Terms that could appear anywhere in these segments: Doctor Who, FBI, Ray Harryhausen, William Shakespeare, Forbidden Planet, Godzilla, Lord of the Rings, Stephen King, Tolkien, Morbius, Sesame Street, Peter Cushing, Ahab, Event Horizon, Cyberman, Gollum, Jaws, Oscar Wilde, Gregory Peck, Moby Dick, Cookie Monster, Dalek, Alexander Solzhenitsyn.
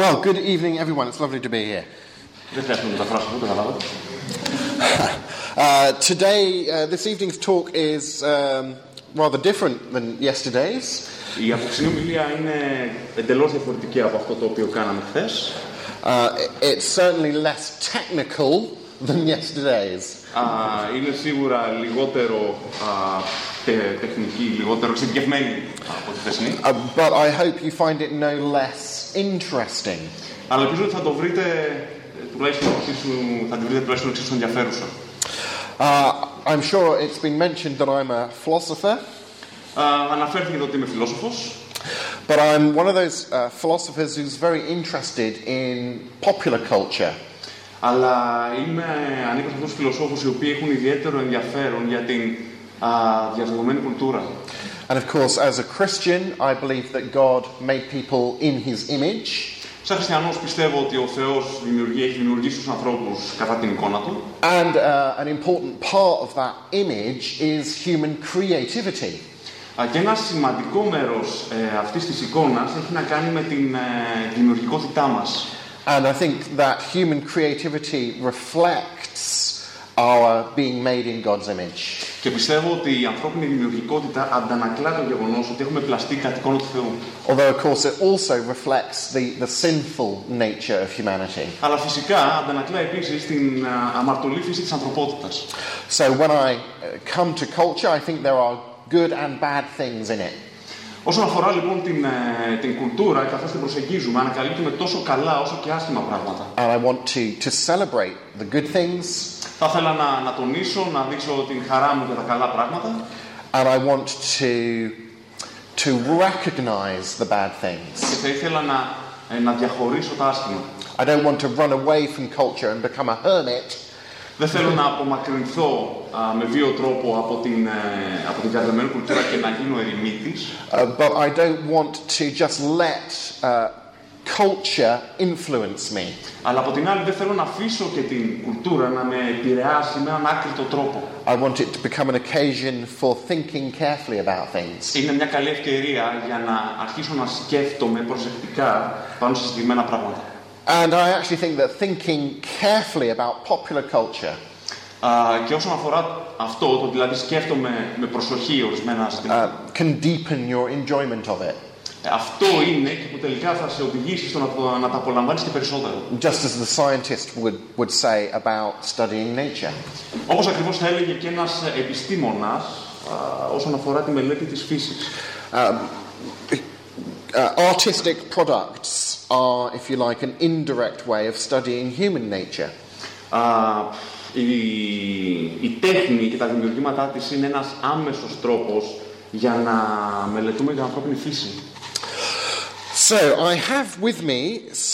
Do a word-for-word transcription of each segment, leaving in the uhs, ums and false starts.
Well, good evening, everyone. It's lovely to be here. Uh, today, uh, this evening's talk is um, rather different than yesterday's. Η απόψινή ομιλία είναι εντελώς διαφορετική από αυτό το οποίο κάναμε χθες. It's certainly less technical than yesterday's. Uh, είναι σίγουρα λιγότερο uh, τε, τεχνική, λιγότερο εξειδικευμένη από τη χθεσινή. Uh, but I hope you find it no less interesting. Αλλά ελπίζω ότι θα το βρείτε τουλάχιστον εξίσου ενδιαφέρουσα. I'm sure it's been mentioned that I'm a philosopher. Uh, αναφέρθηκε εδώ ότι είμαι φιλόσοφος. But I'm one of those uh, philosophers who's very interested in popular culture. Αλλά είμαι ανήκω σε αυτούς τους φιλοσόφους οι οποίοι έχουν ιδιαίτερο ενδιαφέρον για την uh, διαδεδομένη κουλτούρα. And of course, as a Christian, I believe that God made people in His image. Σαν χριστιανός πιστεύω ότι ο Θεός δημιουργεί, έχει δημιουργήσει τους ανθρώπους κατά την εικόνα του. And uh, an important part of that image is human creativity. Και ένα σημαντικό μέρος ε, αυτής της εικόνας έχει να κάνει με την ε, δημιουργικότητά μας. And I think that human creativity reflects our being made in God's image. Και πιστεύω ότι η ανθρώπινη δημιουργικότητα αντανακλά το γεγονός ότι έχουμε πλαστεί κατ' εικόνα του Θεού. Although of course it also reflects the, the sinful nature of humanity. Αλλά φυσικά αντανακλά επίσης την αμαρτωλή φύση της ανθρωπότητας. So when I come to culture, I think there are good and bad things in it. Όσον αφορά λοιπόν την, την κουλτούρα, καθώς την προσεγγίζουμε, ανακαλύπτουμε τόσο καλά όσο και άσχημα πράγματα. And I want to, to celebrate the good things. Θα ήθελα να, να τονίσω, να δείξω την χαρά μου για τα καλά πράγματα. And I want to, to recognize the bad things. Και θα ήθελα να, να διαχωρίσω τα άσχημα. I don't want to run away from culture and become a hermit. Δεν θέλω να απομακρυνθώ uh, με βίαιο τρόπο από την, uh, από την καθημερινή κουλτούρα και να γίνω ερημίτης. Uh, but I don't want to just let uh, culture influence me. Αλλά από την άλλη δεν θέλω να αφήσω και την κουλτούρα να με επηρεάσει με έναν άκρητο τρόπο. I want it to become an occasion for thinking carefully about things. Είναι μια καλή ευκαιρία για να αρχίσω να σκέφτομαι προσεκτικά πάνω σε συγκεκριμένα πράγματα. And I actually think that thinking carefully about popular culture. Uh, και όσον αφορά αυτό, το δηλαδή σκέφτομαι με προσοχή ορισμένα ζητήματα. Uh, can deepen your enjoyment of it. Αυτό είναι και που τελικά θα σε οδηγήσει στο να, να τα απολαμβάνεις και περισσότερο. Just as the scientist would would say about studying nature. Όπως ακριβώς θα έλεγε και ένας επιστήμονας uh, όσον αφορά τη μελέτη της φύσης. Uh, Uh, artistic products are, if you like, an indirect way of studying human nature. Uh, η, η τέχνη και τα δημιουργήματά της είναι ένας άμεσος τρόπος για να μελετούμε την ανθρώπινη φύση. So, I have with me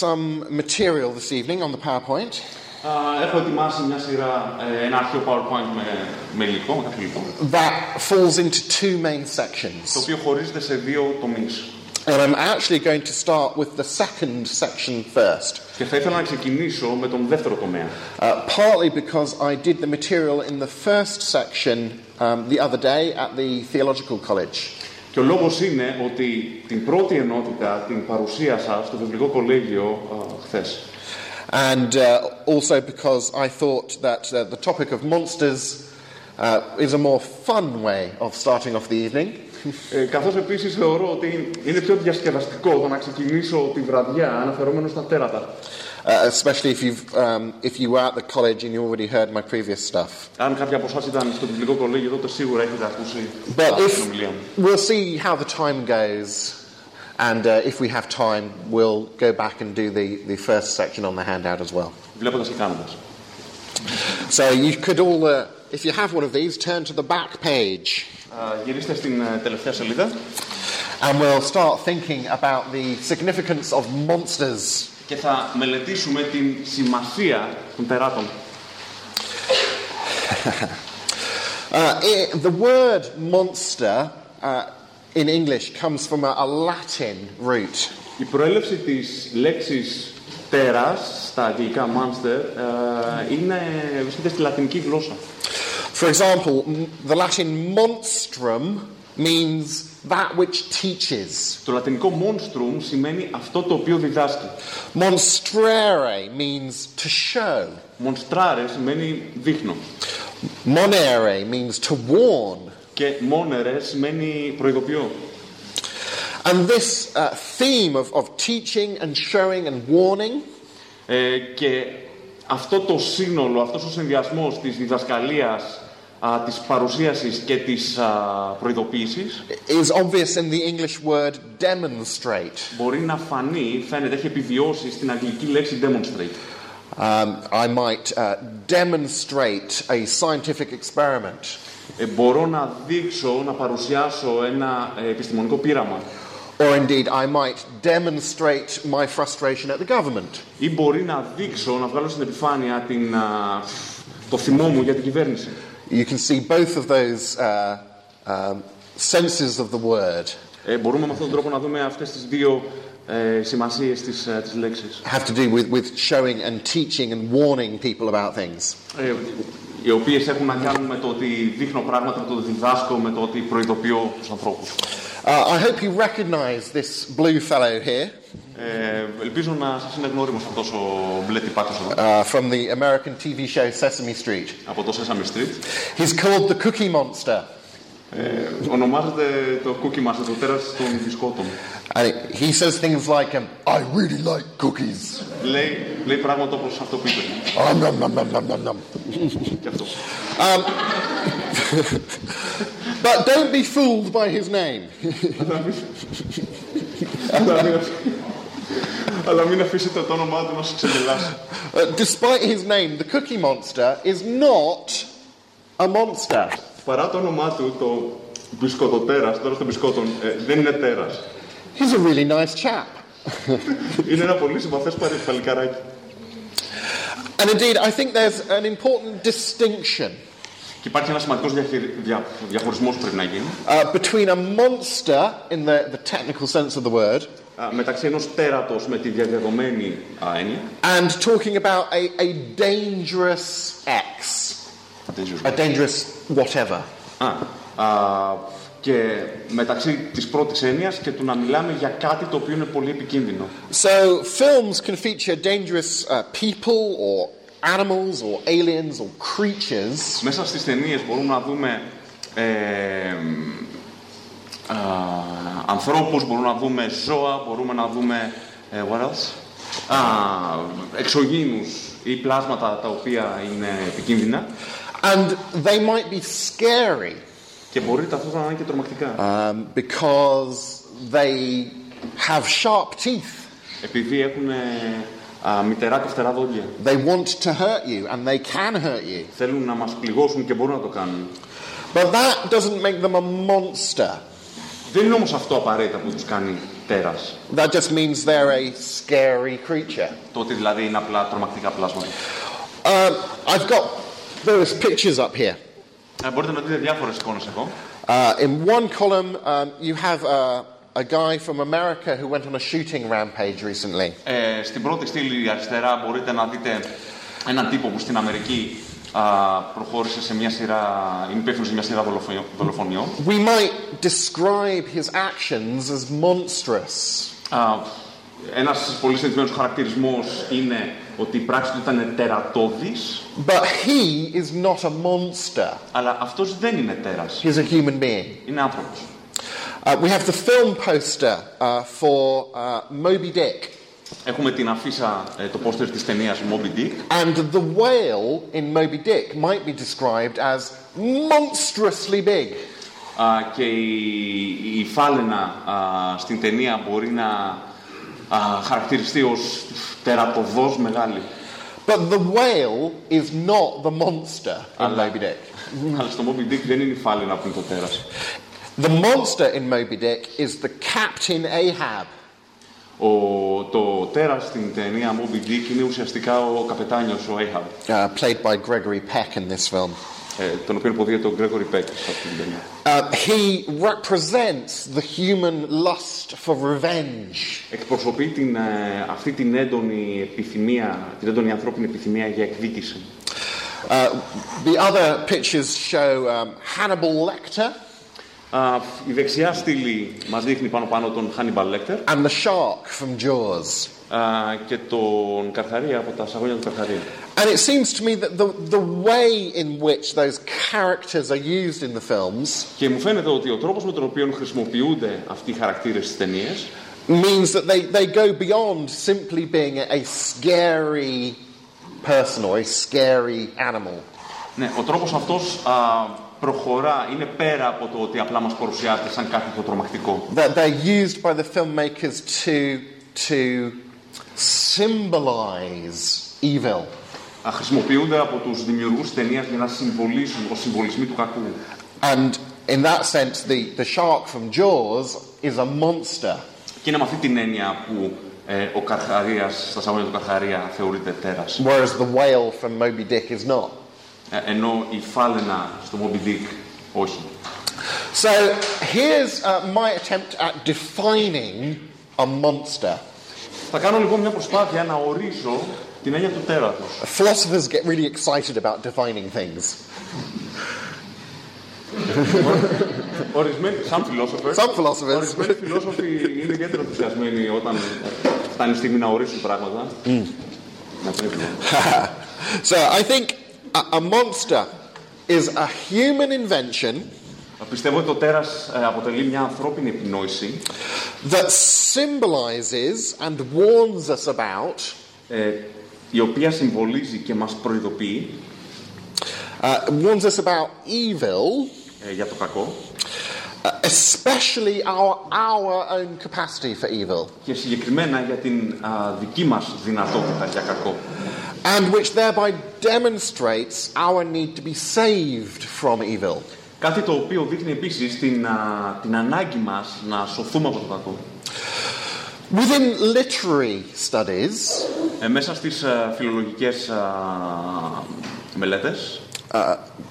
some material this evening on the PowerPoint. Uh, έχω ετοιμάσει μια σειρά, ένα αρχείο PowerPoint με, με υλικό, με κάποιο υλικό. That falls into two main sections. Το οποίο χωρίζεται σε δύο τομείς. And I'm actually going to start with the second section first. Και θα ήθελα να ξεκινήσω με τον δεύτερο τομέα. Partly because I did the material in the first section um, the other day at the theological college. Και ο λόγος είναι ότι την πρώτη ενότητα την παρουσίασα στο βιβλικό κολέγιο uh, χθες. And uh, also because I thought that uh, the topic of monsters uh, is a more fun way of starting off the evening. Ε, καθώς επίσης θεωρώ ότι είναι πιο διασκεδαστικό το να ξεκινήσω τη βραδιά αναφερόμενο στα τέρατα. Uh, especially if, you've, um, if you were at the college and you already heard my previous stuff. Αν κάποιοι από εσάς ήταν στο βιβλικό κολέγιο, τότε σίγουρα έχετε ακούσει την ομιλία μου. We'll see how the time goes, and uh, if we have time, we'll go back and do the, the first section on the handout as well. Βλέποντας και κάνοντας. So you could all, uh, if you have one of these, turn to the back page. Γυρίστε στην τελευταία σελίδα. And we'll start thinking about the significance of monsters. Και θα μελετήσουμε την σημασία των τεράτων. uh, the word monster uh, in English comes from a, a Latin root. Η προέλευση της λέξης τέρας στα αγγλικά monster uh, είναι βρίσκεται στη λατινική γλώσσα. For example, the Latin monstrum means that which teaches. Το λατινικό monstrum σημαίνει αυτό το οποίο διδάσκει. Monstrare means to show. Monstrare σημαίνει δείχνω. Monere means to warn. Και monere σημαίνει προειδοποιώ. And this uh, theme of, of teaching and showing and warning. Ε, και αυτό το σύνολο, αυτός ο συνδυασμός της διδασκαλίας, Uh, της παρουσίασης και της uh, προειδοποίησης is obvious in the English word demonstrate. Μπορεί να φανεί, φαίνεται, έχει επιβιώσει στην αγγλική λέξη demonstrate. Um, I might uh, demonstrate a scientific experiment. Ε, μπορώ να δείξω, να παρουσιάσω ένα ε, επιστημονικό πείραμα. Or indeed, I might demonstrate my frustration at the government. Ή μπορεί να δείξω, να βγάλω στην επιφάνεια την, uh, το θυμό μου για την κυβέρνηση. You can see both of those uh, um, senses of the word. Μπορούμε με αυτόν τον τρόπο να δούμε αυτές τις δύο σημασίες της της λέξης. Have to do with with showing and teaching and warning people about things. Οι οποίες έχουν να κάνουν με το ότι δείχνω πράγματα, με το ότι διδάσκω, με το ότι προειδοποιώ τους ανθρώπους. I hope you recognize this blue fellow here. Ελπίζω να σας είναι γνώριμος αυτός ο μπλε τυπάκος εδώ. From the American T V show Sesame Street. Από το Sesame Street. He's called the Cookie Monster. Ονομάζεται το Cookie Monster, το τέρας των μπισκότων. He says things like, I really like cookies. Λέει πράγματα όπως αυτό που είπε. Και αυτό. But don't be fooled by his name. Αλλά μην αφήσετε το όνομά του να σας ξεγελάσει. Despite his name, the Cookie Monster is not a monster. Παρά το όνομά του, το μπισκοτοτέρας, τώρα των μπισκότων, δεν είναι τέρας. He's a really nice chap. Είναι ένα πολύ συμπαθές παλικάράκι. And indeed, I think there's an important distinction. Και υπάρχει ένα σημαντικός διαχωρισμός που πρέπει να γίνει. Between a monster, in the, the technical sense of the word, μεταξύ ενός τέρατος με τη διαδεδομένη έννοια, and talking about a, a dangerous X. A dangerous, a dangerous whatever. Α, α, και μεταξύ της πρώτης έννοιας και του να μιλάμε για κάτι το οποίο είναι πολύ επικίνδυνο. So, films can feature dangerous uh, people or animals or aliens or creatures. Μέσα στις ταινίες μπορούμε να δούμε ε, α, ανθρώπους, μπορούμε να δούμε ζώα, μπορούμε να δούμε ε, what else? Α, εξωγήινους ή πλάσματα τα οποία είναι επικίνδυνα. And they might be scary. Και μπορεί ταυτόχρονα να είναι και τρομακτικά. Um, because they have sharp teeth. Επειδή έχουν ε, Uh, μητερά και φτερά δόντια. They want to hurt you and they can hurt you. Θέλουν να μας πληγώσουν και μπορούν να το κάνουν. But that doesn't make them a monster. Δεν είναι όμως αυτό απαραίτητα που τους κάνει τέρας. That just means they're a scary creature. Το ότι δηλαδή είναι απλά τρομακτικά πλάσματα. Uh, I've got various pictures up here. Uh, μπορείτε να δείτε διάφορες εικόνες εδώ. Uh, in one column um, you have a A guy from America who went on a shooting rampage recently. Στην πρώτη στήλη αριστερά μπορείτε να δείτε έναν τύπο που στην Αμερική προχώρησε σε μια σειρά, είναι υπεύθυνος σε μια σειρά δολοφονιών. We might describe his actions as monstrous. Ένας πολύ συνηθισμένος χαρακτηρισμός είναι ότι η πράξη του ήταν τερατώδης. But he is not a monster. Αλλά αυτός δεν είναι τέρας. He's a human being. Είναι άνθρωπος. Uh, we have the film poster uh, for uh, Moby Dick. Έχουμε την αφίσα, το πόστερ της ταινίας Moby Dick. And the whale in Moby Dick might be described as monstrously big. Uh, και η, η φάλαινα uh, στην ταινία μπορεί να uh, χαρακτηριστεί ως τερατωδώς μεγάλη. But the whale is not the monster in Αλλά, Moby Dick. Αλλά στο Moby Dick δεν είναι η φάλαινα που είναι το τέρας. The monster in Moby Dick is the Captain Ahab. Ο, το τέρας στην ταινία Moby Dick είναι ουσιαστικά ο καπετάνιος ο Ahab. Uh, played by Gregory Peck in this film. Ε, τον οποίο υποδίεται τον Gregory Peck στην ταινία. Uh, he represents the human lust for revenge. Εκπροσωπεί την, ε, αυτή την έντονη επιθυμία, την έντονη ανθρώπινη επιθυμία για εκδίκηση. Uh, the other pictures show um, Hannibal Lecter. Uh, η δεξιά στήλη μας δείχνει πάνω πάνω τον Hannibal Lecter. And the shark from Jaws. Uh, και τον Καρχαρία από τα σαγόνια του Καρχαρία. And it seems to me that the, the way in which those characters are used in the films. Και μου φαίνεται ότι ο τρόπος με τον οποίο χρησιμοποιούνται αυτοί οι χαρακτήρες στις ταινίες means that they, they go beyond simply being a, a scary person or a scary animal. Ναι, ο τρόπος αυτός uh, προχωρά, είναι πέρα από το ότι απλά μας παρουσιάζεται σαν κάτι το τρομακτικό. That they're used by the filmmakers to, to symbolize evil. Χρησιμοποιούνται από τους δημιουργούς ταινίας για να συμβολίσουν ως συμβολισμοί του κακού. And in that sense, the, the shark from Jaws is a monster. Και είναι με αυτή την έννοια που ε, ο Καρχαρίας, στα σαγόνια του Καρχαρία, θεωρείται τέρας. Whereas the whale from Moby Dick is not. Ενώ η φάλαινα στο Moby Dick όχι. So here's uh, my attempt at defining a monster. Θα κάνω λοιπόν μια προσπάθεια να ορίσω την έννοια του τέρατος. Philosophers get really excited about defining things. Ορισμένοι, some philosophers, some philosophers. Ορισμένοι φιλόσοφοι είναι ιδιαίτερα ενθουσιασμένοι όταν φτάνει η στιγμή να ορίσουν πράγματα. Mm. Να πρέπει. So I think a monster is a human invention. Πιστεύω ότι το τέρας αποτελεί μια ανθρώπινη επινόηση that symbolizes and warns us about, ε, η οποία συμβολίζει και μας προειδοποιεί, uh, warns us about evil, ε, για το κακό, uh, especially our our own capacity for evil. Και συγκεκριμένα για την uh, δική μας δυνατότητα για κακό. And which thereby demonstrates our need to be saved from evil. Κάτι το οποίο δείχνει επίσης την, uh, την ανάγκη μας να σωθούμε από το κακό. Within literary studies, ε, μέσα στις uh, φιλολογικές uh, μελέτες, uh,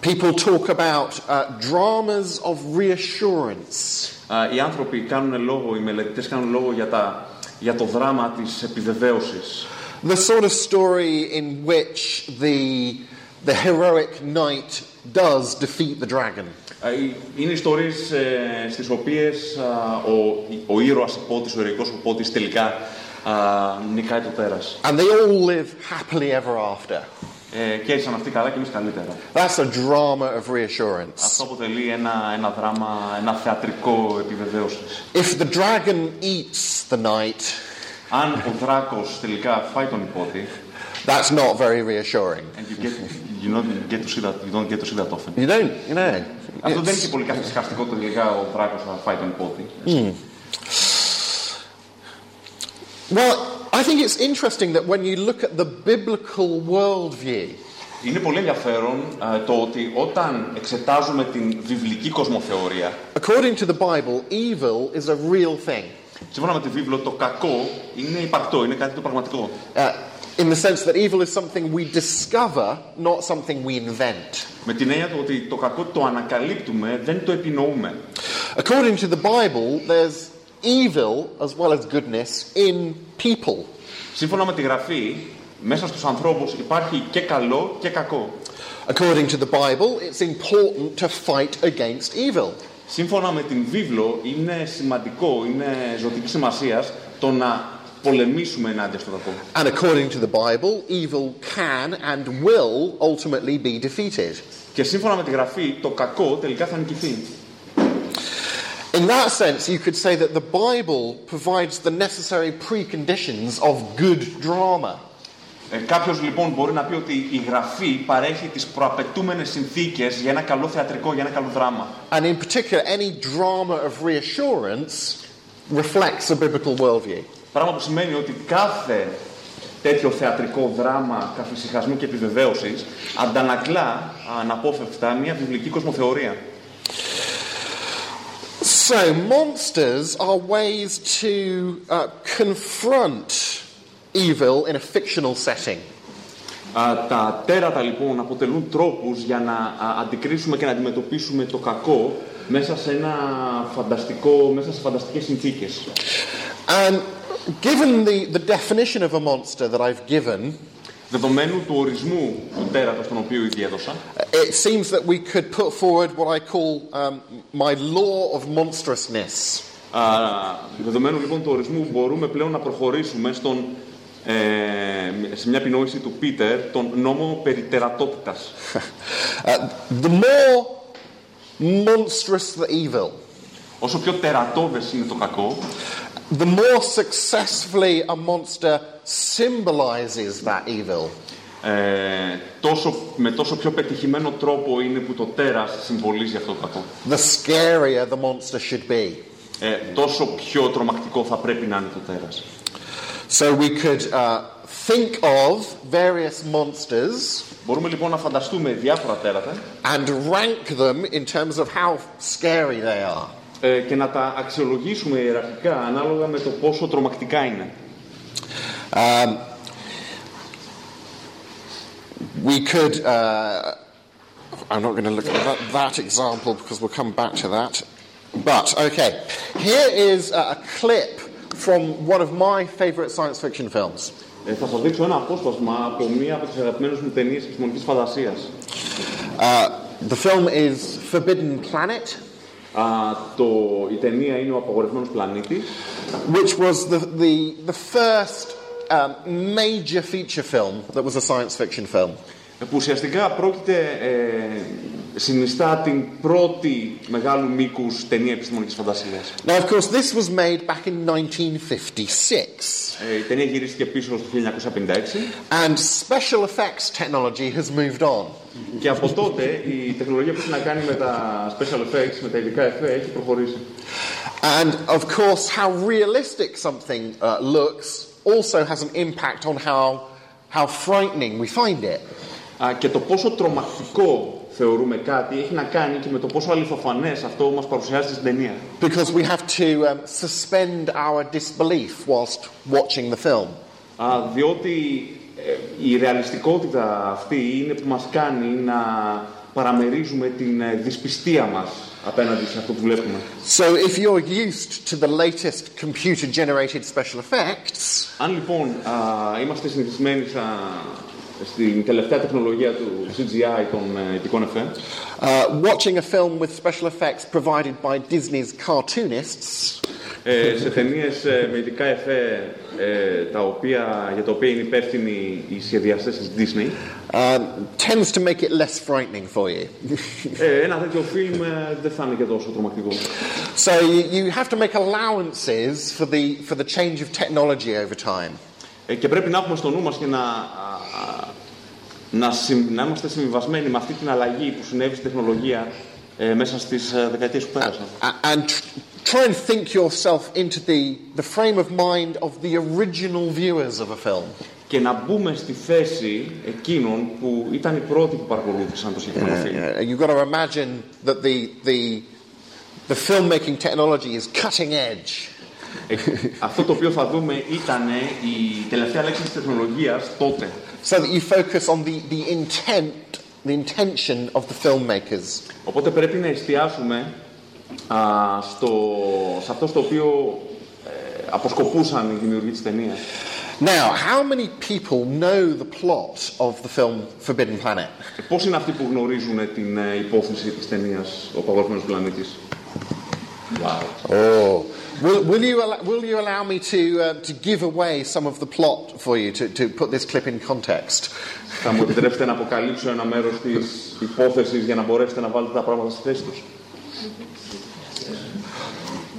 people talk about uh, dramas of reassurance. Uh, οι άνθρωποι κάνουν λόγο, οι μελετητές κάνουν λόγο για, τα, για το δράμα της επιβεβαίωσης. The sort of story in which the the heroic knight does defeat the dragon. Είναι ιστορίες ε, στις οποίες ε, ο, ο ήρωας υπότης, ο ηρωικός υπότης τελικά ε, νικάει το τέρας. And they all live happily ever after. Ε, και ήσαν αυτοί καλά και εμείς καλύτερα. That's a drama of reassurance. Αυτό αποτελεί ένα, ένα δράμα, ένα θεατρικό επιβεβαίωσης. If the dragon eats the knight, αν ο δράκος τελικά φάει τον υπότι, that's not very reassuring. And you get, you don't get to see that, you don't get to see that often. You don't, you know. Αυτό δεν είναι και πολύ καθησυχαστικό το τελικά ο δράκος να φάει τον υπότι. Mm. Well, I think it's interesting that when you look at the biblical worldview. Είναι πολύ ενδιαφέρον uh, το ότι όταν εξετάζουμε την βιβλική κοσμοθεωρία. According to the Bible, evil is a real thing. Σύμφωνα με τη βίβλο, το κακό είναι υπαρκτό, είναι κάτι το πραγματικό. In the sense that evil is something we discover, not something we invent. Με την έννοια του ότι το κακό το ανακαλύπτουμε, δεν το επινοούμε. According to the Bible, there's evil as well as goodness in people. Σύμφωνα με τη Γραφή, μέσα στους ανθρώπους υπάρχει και καλό και κακό. According to the Bible, it's important to fight against evil. Σύμφωνα με την βίβλο, είναι σημαντικό, είναι ζωτική σημασίας το να πολεμήσουμε ενάντια στο κακό. And according to the Bible, evil can and will ultimately be defeated. Και σύμφωνα με τη Γραφή, το κακό τελικά θα νικηθεί. In that sense, you could say that the Bible provides the necessary preconditions of good drama. Ε, κάποιος λοιπόν μπορεί να πει ότι η Γραφή παρέχει τις προαπαιτούμενες συνθήκες για ένα καλό θεατρικό, για ένα καλό δράμα. And in particular, any drama of reassurance reflects a biblical worldview. Πράγμα που σημαίνει ότι κάθε τέτοιο θεατρικό δράμα καθησυχασμού και επιβεβαίωσης αντανακλά αναπόφευκτα μια βιβλική κοσμοθεωρία. So, monsters are ways to uh, confront evil in a fictional setting. Uh, τα τέρατα λοιπόν αποτελούν τρόπους για να uh, αντικρίσουμε και να αντιμετωπίσουμε το κακό μέσα σε ένα φανταστικό, μέσα σε φανταστικές συνθήκες. And given the, the definition of a monster that I've given, δεδομένου του ορισμού του τέρατος τον οποίο διέδωσα, it seems that we could put forward what I call um, my law of monstrousness. Δεδομένου λοιπόν του ορισμού μπορούμε πλέον να προχωρήσουμε στον, ε, σε μια επινόηση του Πίτερ, τον νόμο περί τερατότητας. The more monstrous the evil, όσο πιο τερατώδες είναι το κακό, the more successfully a monster symbolizes that evil. Ε, τόσο, με τόσο πιο πετυχημένο τρόπο είναι που το τέρας συμβολίζει αυτό το κακό. The scarier the monster should be. Ε, τόσο πιο τρομακτικό θα πρέπει να είναι το τέρας. So we could uh, think of various monsters. Μπορούμε λοιπόν να φανταστούμε διάφορα τέρατα. And rank them in terms of how scary they are. Ε, και να τα αξιολογήσουμε ιεραρχικά ανάλογα με το πόσο τρομακτικά είναι. Um, We could, uh, I'm not going to look at that, that example because we'll come back to that. But, okay, here is a clip from one of my favourite science fiction films. Θα σας δείξω ένα απόσπασμα από μία από τις αγαπημένες μου ταινίες επιστημονικής φαντασίας. The film is Forbidden Planet. Uh, το, η ταινία είναι ο απαγορευμένος πλανήτης. Which was the, the, the first... Um, major feature film that was a science fiction film. Που ουσιαστικά πρόκειται ε, συνιστά την πρώτη μεγάλου μήκους ταινία επιστημονικής φαντασίας. Now, of course, this was made back in nineteen fifty-six. Ε, η ταινία γυρίστηκε πίσω στο χίλια εννιακόσια πενήντα έξι. And special effects technology has moved on. Και από τότε η τεχνολογία που έχει να κάνει με τα special effects, με τα ειδικά εφέ, έχει προχωρήσει. And, of course, how realistic something uh, looks also has an impact on how, how frightening we find it. Και το πόσο τρομακτικό θεωρούμε κάτι έχει να κάνει και με το πόσο αληθοφανές αυτό μας παρουσιάζει στην ταινία. Because we have to um, suspend our disbelief whilst watching the film. Uh, διότι ε, η ρεαλιστικότητα αυτή είναι που μας κάνει να παραμερίζουμε την ε, δυσπιστία μας απέναντι σε αυτό που βλέπουμε. So if you're used to the latest computer generated special effects, αν λοιπόν α, είμαστε συνηθισμένοι σα, στην τελευταία τεχνολογία του C G I των ειδικών εφέ, watching a film with special effects provided by Disney's cartoonists, ε, σε ταινίες ε, με ειδικά εφέ ε, τα οποία, για τα οποία είναι υπεύθυνοι οι σχεδιαστές της Disney, uh, tends to make it less frightening for you. ε, ένα τέτοιο film ε, δεν θα είναι και τόσο τρομακτικό. So you have to make allowances for the, for the change of technology over time. Ε, και πρέπει να έχουμε στο νου μας και να, να, συμ, να είμαστε συμβιβασμένοι με αυτή την αλλαγή που συνέβη στην τεχνολογία ε, μέσα στις ε, δεκαετίες που πέρασαν. And try and think yourself into the, the frame of mind of the original viewers of a film. Και να μπούμε στη θέση εκείνων που ήταν οι πρώτοι που παρακολούθησαν το συγκεκριμένο film. Yeah, yeah. You've got to imagine that the, the, the filmmaking technology is cutting edge. Αυτό το οποίο θα δούμε ήταν η τελευταία λέξη της τεχνολογίας τότε. So that you focus on the, the intent, the intention of the filmmakers. Οπότε πρέπει να εστιάσουμε α, στο, σε αυτό στο οποίο ε, αποσκοπούσαν οι δημιουργοί της ταινίας. Now, how many people know the plot of the film Forbidden Planet? Πώς είναι αυτοί που γνωρίζουν την ε, υπόθεση της ταινίας Ο Παγκόσμιος Πλανήτης? Wow. Oh. Will, will you allow, will you allow me to uh, to give away some of the plot for you to, to put this clip in context? Θα μου επιτρέψετε να αποκαλύψω ένα μέρος της υπόθεσης για να μπορέσετε να βάλετε τα πράγματα στη θέση τους.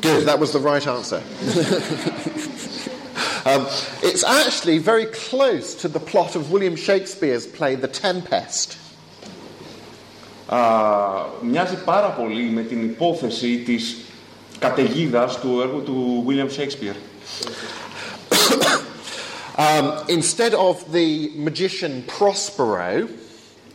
Good, that was the right answer. um, it's actually very close to the plot of William Shakespeare's play The Tempest. Uh, μοιάζει πάρα πολύ με την υπόθεση της καταιγίδας του έργου του William Shakespeare. um, instead of the magician Prospero,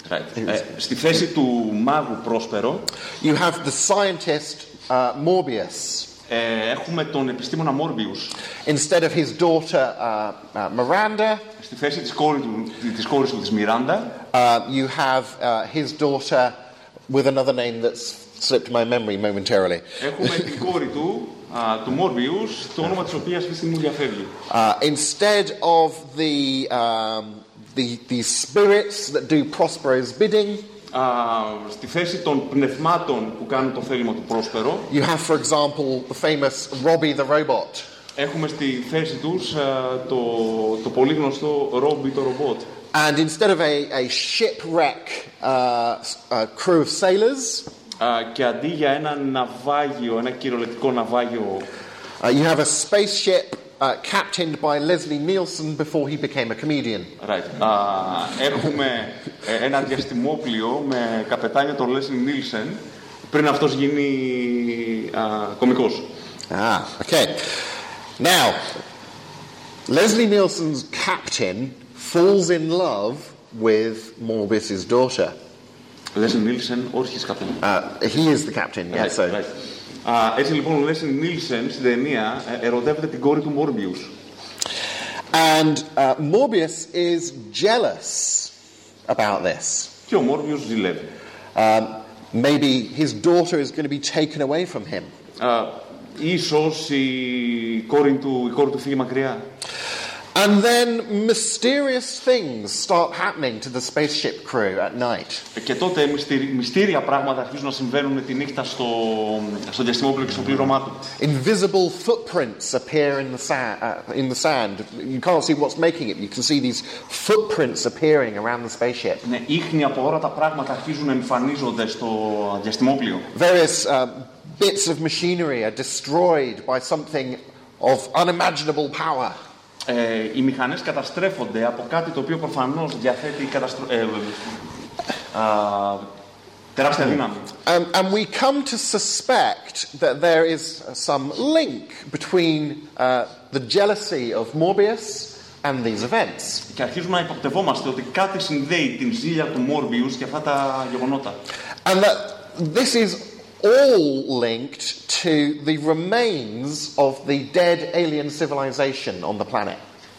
right. ε, στη θέση του μάγου Πρόσπερο, you have the scientist uh, Morbius. Ε, έχουμε τον επιστήμονα Morbius. Instead of his daughter uh, uh, Miranda, στη θέση της κόρης του, της κόρης του, της Miranda, uh, you have uh, his daughter with another name that's slipped my memory momentarily. Έχουμε την κόρη του, uh, του Morbius, το όνομα της οποίας αυτή τη στιγμή διαφεύγει. Instead of the, um, the, the spirits that do Prospero's bidding, α, στη θέση των πνευμάτων που κάνουν το θέλημα του Πρόσπερο. You have, for example, the famous Robbie the robot. Έχουμε στη θέση τους α, το, το πολύ γνωστό Robbie το ρομπότ. And instead of a, a shipwreck uh, uh, crew of sailors, uh, και αντί για ένα ναυάγιο, ένα κυριολεκτικό ναυάγιο, uh, you have a spaceship uh, captained by Leslie Nielsen before he became a comedian. Right. Uh, έχουμε ένα διαστημόπλιο με καπετάνιο τον Leslie Nielsen πριν αυτός γίνει uh, κωμικός. Ah, okay. Now, Leslie Nielsen's captain falls in love with Morbius's daughter. Leslie Nielsen, or his captain? Uh, he is the captain, yeah, right, so... Right. Uh, έτσι λοιπόν, ο Leslie Nielsen στην ταινία ερωτεύεται την κόρη του Morbius. And uh, Morbius is jealous about this. Και ο Morbius ζηλεύει. Um, maybe his daughter is going to be taken away from him. Uh, ίσως η κόρη του, του φύγει μακριά. And then mysterious things start happening to the spaceship crew at night. Και τότε μυστήρια πράγματα αρχίζουν να συμβαίνουν τη νύχτα στο στο διαστημόπλοιο και στο πλήρωμά του. Invisible footprints appear in the sand, uh, in the sand. You can't see what's making it. You can see these footprints appearing around the spaceship. Ναι, ίχνη από όρατα πράγματα αρχίζουν να εμφανίζονται στο διαστημόπλοιο. Various uh, bits of machinery are destroyed by something of unimaginable power. Ε, οι μηχανές καταστρέφονται από κάτι το οποίο προφανώς διαθέτει καταστρο... ε, α, τεράστια δύναμη. And, and we come to suspect that there is some link between uh, the jealousy of Morbius and these events. Και αρχίζουμε να υποπτευόμαστε ότι κάτι συνδέει την ζήλια του Morbius και αυτά τα γεγονότα. And that this is all linked to the remains of the dead alien civilization on the planet.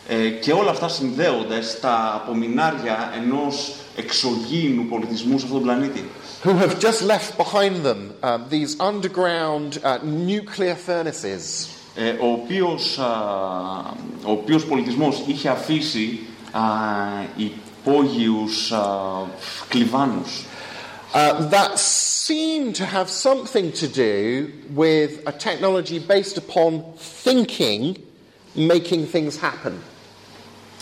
Ε, και όλα αυτά συνδέονται στα απομεινάρια ενός εξωγήινου πολιτισμού σε αυτόν τον πλανήτη. Who have just left behind them uh, these underground uh, nuclear furnaces. Ε, ο οποίος, uh, ο οποίος πολιτισμός είχε αφήσει uh, υπόγειους uh, κλιβάνους. Uh, that seem to have something to do with a technology based upon thinking, making things happen.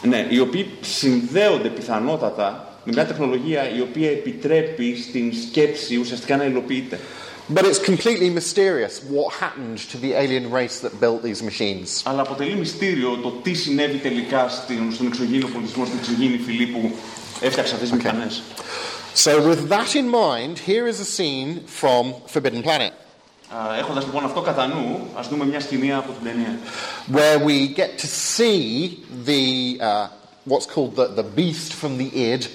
Ναι, οι οποίοι συνδέονται πιθανότατα με μια τεχνολογία η οποία επιτρέπει στην σκέψη ουσιαστικά να υλοποιείται. But it's completely mysterious what happened to the alien race that built these machines. Αλλά αποτελεί μυστήριο το τι συνέβη τελικά στον εξωγήινο πολιτισμό, στην εξωγήινη φυλή που έφτιαξε αυτές τις μηχανές. So with that in mind, here is a scene from Forbidden Planet. Έχοντας λοιπόν αυτό κατά νου, ας δούμε μια σκηνή από την ταινία. Where we get to see the uh, what's called the, the beast from the id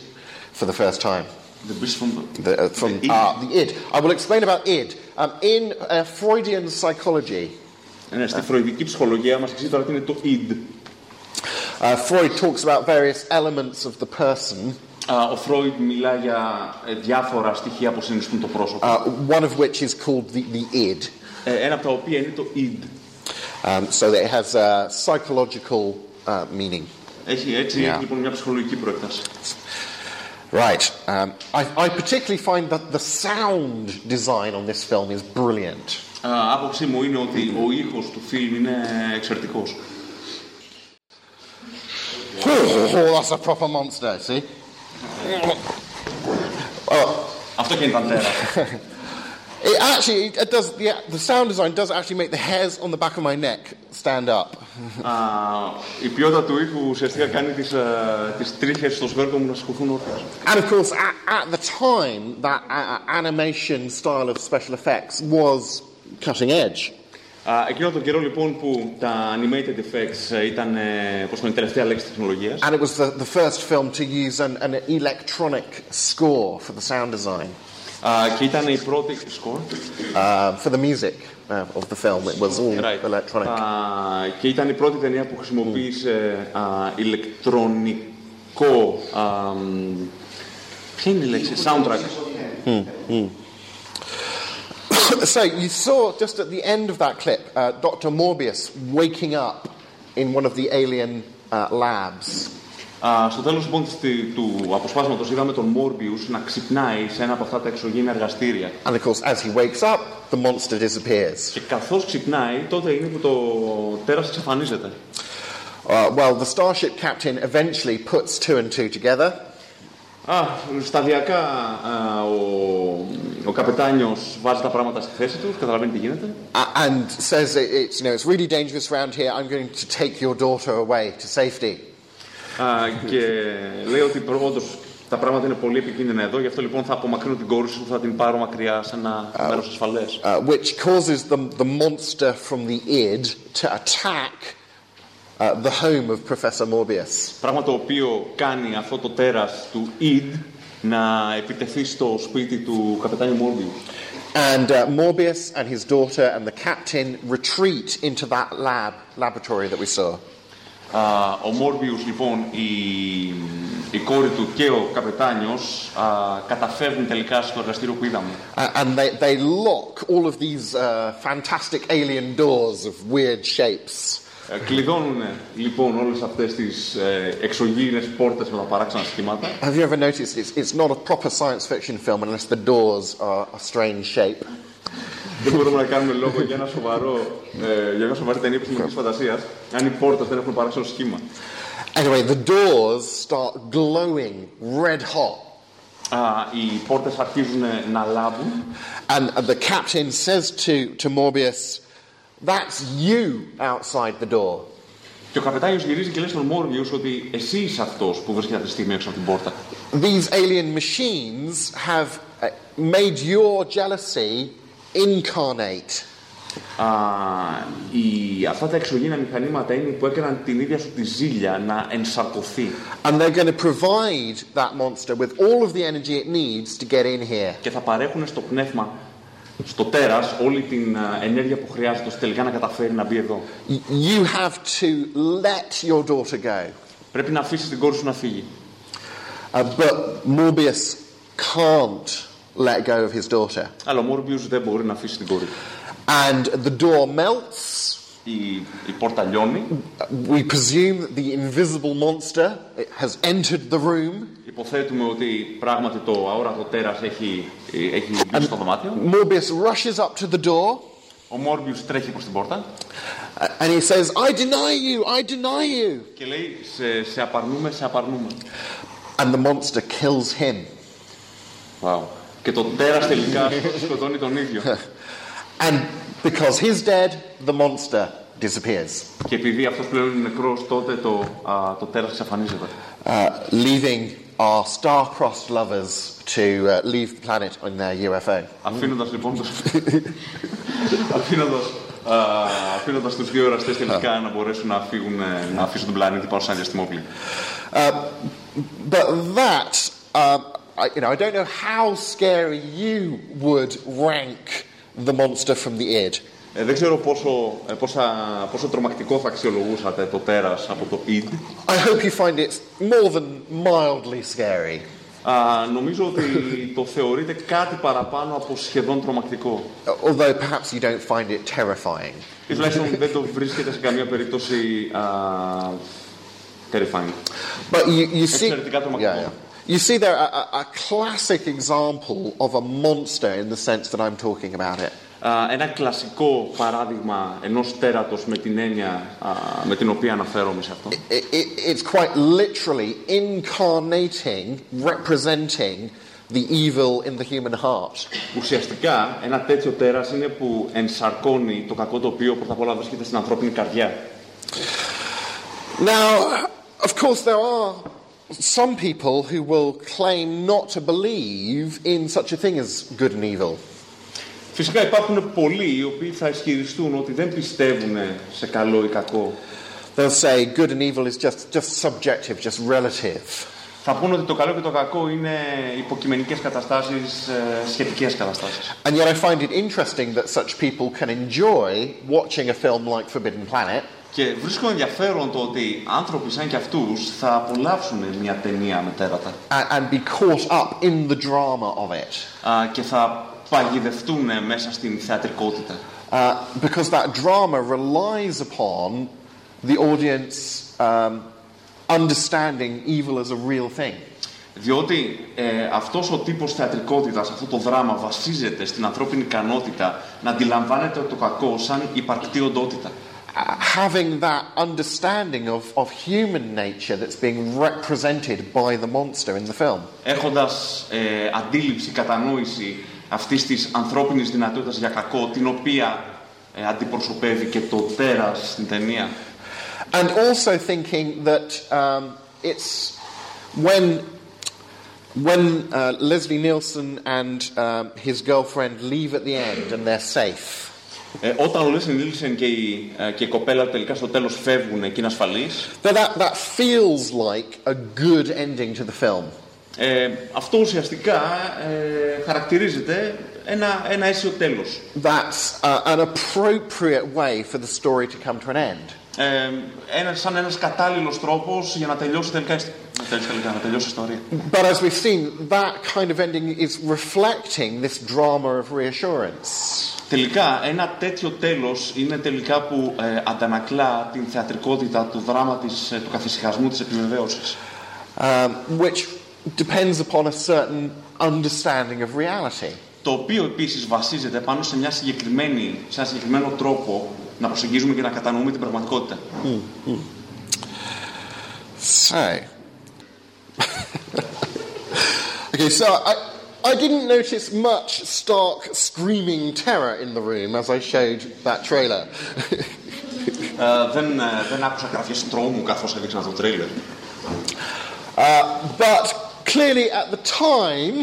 for the first time. The beast from the, the, uh, from, the, id. Uh, the id. I will explain about id. Um, in uh, Freudian psychology. Ναι, στη φροιδική ψυχολογία μας εξηγεί τώρα τι είναι το id. Uh, Freud talks about various elements of the person. Uh, ο Φρόιντ μιλά για διάφορα στοιχεία που συνιστούν το πρόσωπο. Uh, one of which is called the, the id. Ε, ένα από τα οποία είναι το id. Um, so that it has a psychological uh, meaning. Έχει έτσι yeah. λοιπόν μια ψυχολογική προέκταση. Right. Um, I, I particularly find that the sound design on this film is brilliant. Uh, άποψή μου είναι ότι ο ήχος του φιλμ είναι εξαιρετικός. Oh, that's a proper monster, see? Αυτό και ήταν τέρα. It actually it does the the sound design does actually make the hairs on the back of my neck stand up. Η ποιότητα του ήχου ουσιαστικά κάνει τις τις τρίχες στο σβέρκο μου να σκουφούν όρθιες. And of course at, at the time that animation style of special effects was cutting edge. Εκείνο τον καιρό λοιπόν που τα animated effects ήταν προς την τελευταία λέξη τεχνολογίας. And it was the, the first film to use an, an electronic score for the sound design. Uh, και ήταν η πρώτη score uh, for the music uh, of the film. It was all right. electronic. Uh, και ήταν η πρώτη ταινία που χρησιμοποίησε uh, ηλεκτρονικό. Um, ποια είναι η λέξη? Soundtrack. Mm, mm. So you saw just at the end of that clip, uh, Doctor Morbius waking up in one of the alien uh, labs. Στο τέλος λοιπόν του αποσπάσματος είδαμε τον Morbius να ξυπνάει σε ένα από αυτά τα εξωγήινα εργαστήρια. And of course, as he wakes up, the monster disappears. Και καθώς ξυπνάει, τότε είναι που το τέρας εξαφανίζεται. Uh, well, the starship captain eventually puts two and two together. Ah, σταδιακά uh, ο, ο καπετάνιος βάζει τα πράγματα στη θέση του, καταλαβαίνει τι γίνεται. Uh, and says it's, you know, it's really dangerous around here. I'm going to take your daughter away to safety. Uh, και λέει ότι όντως τα πράγματα είναι πολύ επικίνδυνα εδώ, γι' αυτό λοιπόν θα απομακρύνω την κόρη σου, θα την πάρω μακριά σε ένα uh, μέρος ασφαλές. Uh, which causes the, the monster from the id to attack uh, the home of Professor Morbius. Πράγμα το οποίο κάνει αυτό το τέρας του id να επιτεθεί στο σπίτι του καπετάνιου Morbius. And uh, Morbius and his daughter and the captain retreat into that lab, laboratory that we saw. Uh, ο Morbius λοιπόν, η, η κόρη του και ο καπετάνιος uh, καταφεύγουν τελικά στο εργαστήριο που είδαμε. Uh, and they, they lock all of these uh, fantastic alien doors of weird shapes. Uh, κλειδώνουν λοιπόν όλες αυτές τις uh, εξωγήινες πόρτες με τα παράξενα σχήματα. Have you ever noticed it's, it's not a proper science fiction film unless the doors are a strange shape? Δεν μπορούμε να κάνουμε λόγο για ένα σοβαρό, ε, για μια σοβαρή ταινία επιστημονικής φαντασίας, αν οι πόρτες δεν έχουν παράξενο σχήμα. Anyway, the doors start glowing red hot. Uh, οι πόρτες αρχίζουν να λάβουν. And the captain says to, to Morbius, "That's you outside the door." Και ο καπετάνιος γυρίζει και λέει στον Morbius ότι εσύ είσαι αυτός που βρίσκεται αυτή τη στιγμή έξω από την πόρτα. These alien machines have made your jealousy incarnate. Uh, οι, αυτά τα εξωγήινα μηχανήματα είναι που έκαναν την ίδια σου τη ζήλια να ενσαρκωθεί. And they're going to provide that monster with all of the energy it needs to get in here. Και θα παρέχουν στο πνεύμα, στο τέρας, όλη την uh, ενέργεια που χρειάζεται ώστε τελικά να καταφέρει να μπει εδώ. You have to let your daughter go. Πρέπει να αφήσεις την κόρη σου να φύγει. Uh, but Morbius can't let go of his daughter. Αλλά ο Morbius δεν μπορεί να αφήσει την κόρη. And the door melts. Η, η πόρτα λιώνει. We presume that the invisible monster has entered the room. Υποθέτουμε ότι πράγματι το αόρατο τέρας έχει, έχει μπει στο δωμάτιο. Morbius rushes up to the door. Ο Morbius τρέχει προς την πόρτα. And he says, "I deny you, I deny you." Και λέει, σε, σε απαρνούμε, σε απαρνούμε. And the monster kills him. Wow. Και το τέρας τελικά σκοτώνει τον ίδιο. And because he's dead, the monster disappears. Και επειδή αυτός πλέον είναι νεκρός, τότε το, uh, το τέρας εξαφανίζεται. Uh, leaving our star-crossed lovers to uh, leave the planet in their U F O. Αφήνοντας λοιπόν τους... αφήνοντας, uh, αφήνοντας τους δύο εραστές τελικά να μπορέσουν να, φύγουν, να αφήσουν τον πλανήτη πάνω σε ένα διαστημόπλοιο. Uh, but that... Uh, I, you know, I don't know how scary you would rank the monster from the id. Ε, δεν ξέρω πόσο, πόσα, πόσο τρομακτικό θα αξιολογούσατε το τέρας από το id. I hope you find it more than mildly scary. Uh, νομίζω ότι το θεωρείτε κάτι παραπάνω από σχεδόν τρομακτικό. Although perhaps you don't find it terrifying. Τουλάχιστον δεν το βρίσκεται σε καμία περίπτωση uh, terrifying. But you, you see... Εξαιρετικά τρομακτικό. Yeah, yeah. You see there a, a classic example of a monster in the sense that I'm talking about it. Uh, ένα κλασικό παράδειγμα ενός τέρατος με την έννοια uh, με την οποία αναφέρομαι σε αυτό. It, it, it's quite literally incarnating, representing the evil in the human heart. Ουσιαστικά ένα τέτοιο τέρας είναι που ενσαρκώνει το κακό το οποίο πρώτα απ' όλα βρίσκεται στην ανθρώπινη καρδιά. Now, of course there are some people who will claim not to believe in such a thing as good and evil. Φυσικά υπάρχουν πολλοί οι οποίοι θα ισχυριστούν ότι δεν πιστεύουν σε καλό ή κακό. They'll say good and evil is just just subjective, just relative. Θα πούν ότι το καλό και το κακό είναι υποκειμενικές καταστάσεις, σχετικές καταστάσεις. And yet I find it interesting that such people can enjoy watching a film like Forbidden Planet. Και βρίσκω ενδιαφέρον το ότι άνθρωποι σαν και αυτούς θα απολαύσουν μια ταινία με τέρατα. And be caught up in the drama of it. Uh, και θα παγιδευτούν μέσα στην θεατρικότητα. Uh, because that drama relies upon the audience um, understanding evil as a real thing. Διότι ε, αυτός ο τύπος θεατρικότητας, αυτό το δράμα βασίζεται στην ανθρώπινη ικανότητα να αντιλαμβάνεται το κακό σαν υπαρκτή οντότητα. Having that understanding of, of human nature that's being represented by the monster in the film. Έχοντας ε, αντίληψη, κατανόηση αυτής της ανθρώπινης δυνατότητας για κακό, την οποία ε, αντιπροσωπεύει και το τέρας στην ταινία. And also thinking that um, it's when when uh, Leslie Nielsen and um, his girlfriend leave at the end and they're safe. Ε, όταν ο Λέσλι Νίλσεν και η, ε, και η κοπέλα τελικά στο τέλος φεύγουν και είναι ασφαλείς. That, that feels like a good ending to the film. Ε, αυτό ουσιαστικά ε, χαρακτηρίζεται ένα, ένα αίσιο τέλος. That's a, an appropriate way for the story to come to an end. Ε, ένα, σαν ένας κατάλληλος τρόπος για να τελειώσει τελικά, τελικά, να τελειώσει η ιστορία. But as we've seen, that kind of ending is reflecting this drama of reassurance. Τελικά, ένα τέτοιο τέλος είναι τελικά που ε, αντανακλά την θεατρικότητα, το δράμα της, του καθησυχασμού, της επιβεβαίωσης. Um, which depends upon a certain understanding of reality. Το οποίο επίσης βασίζεται πάνω σε, μια συγκεκριμένη, σε ένα συγκεκριμένο τρόπο να προσεγγίζουμε και να κατανοούμε την πραγματικότητα. Mm, mm. So. Okay, so I... I didn't notice much stark screaming terror in the room as I showed that trailer. uh, then, uh, then uh, but clearly at the time,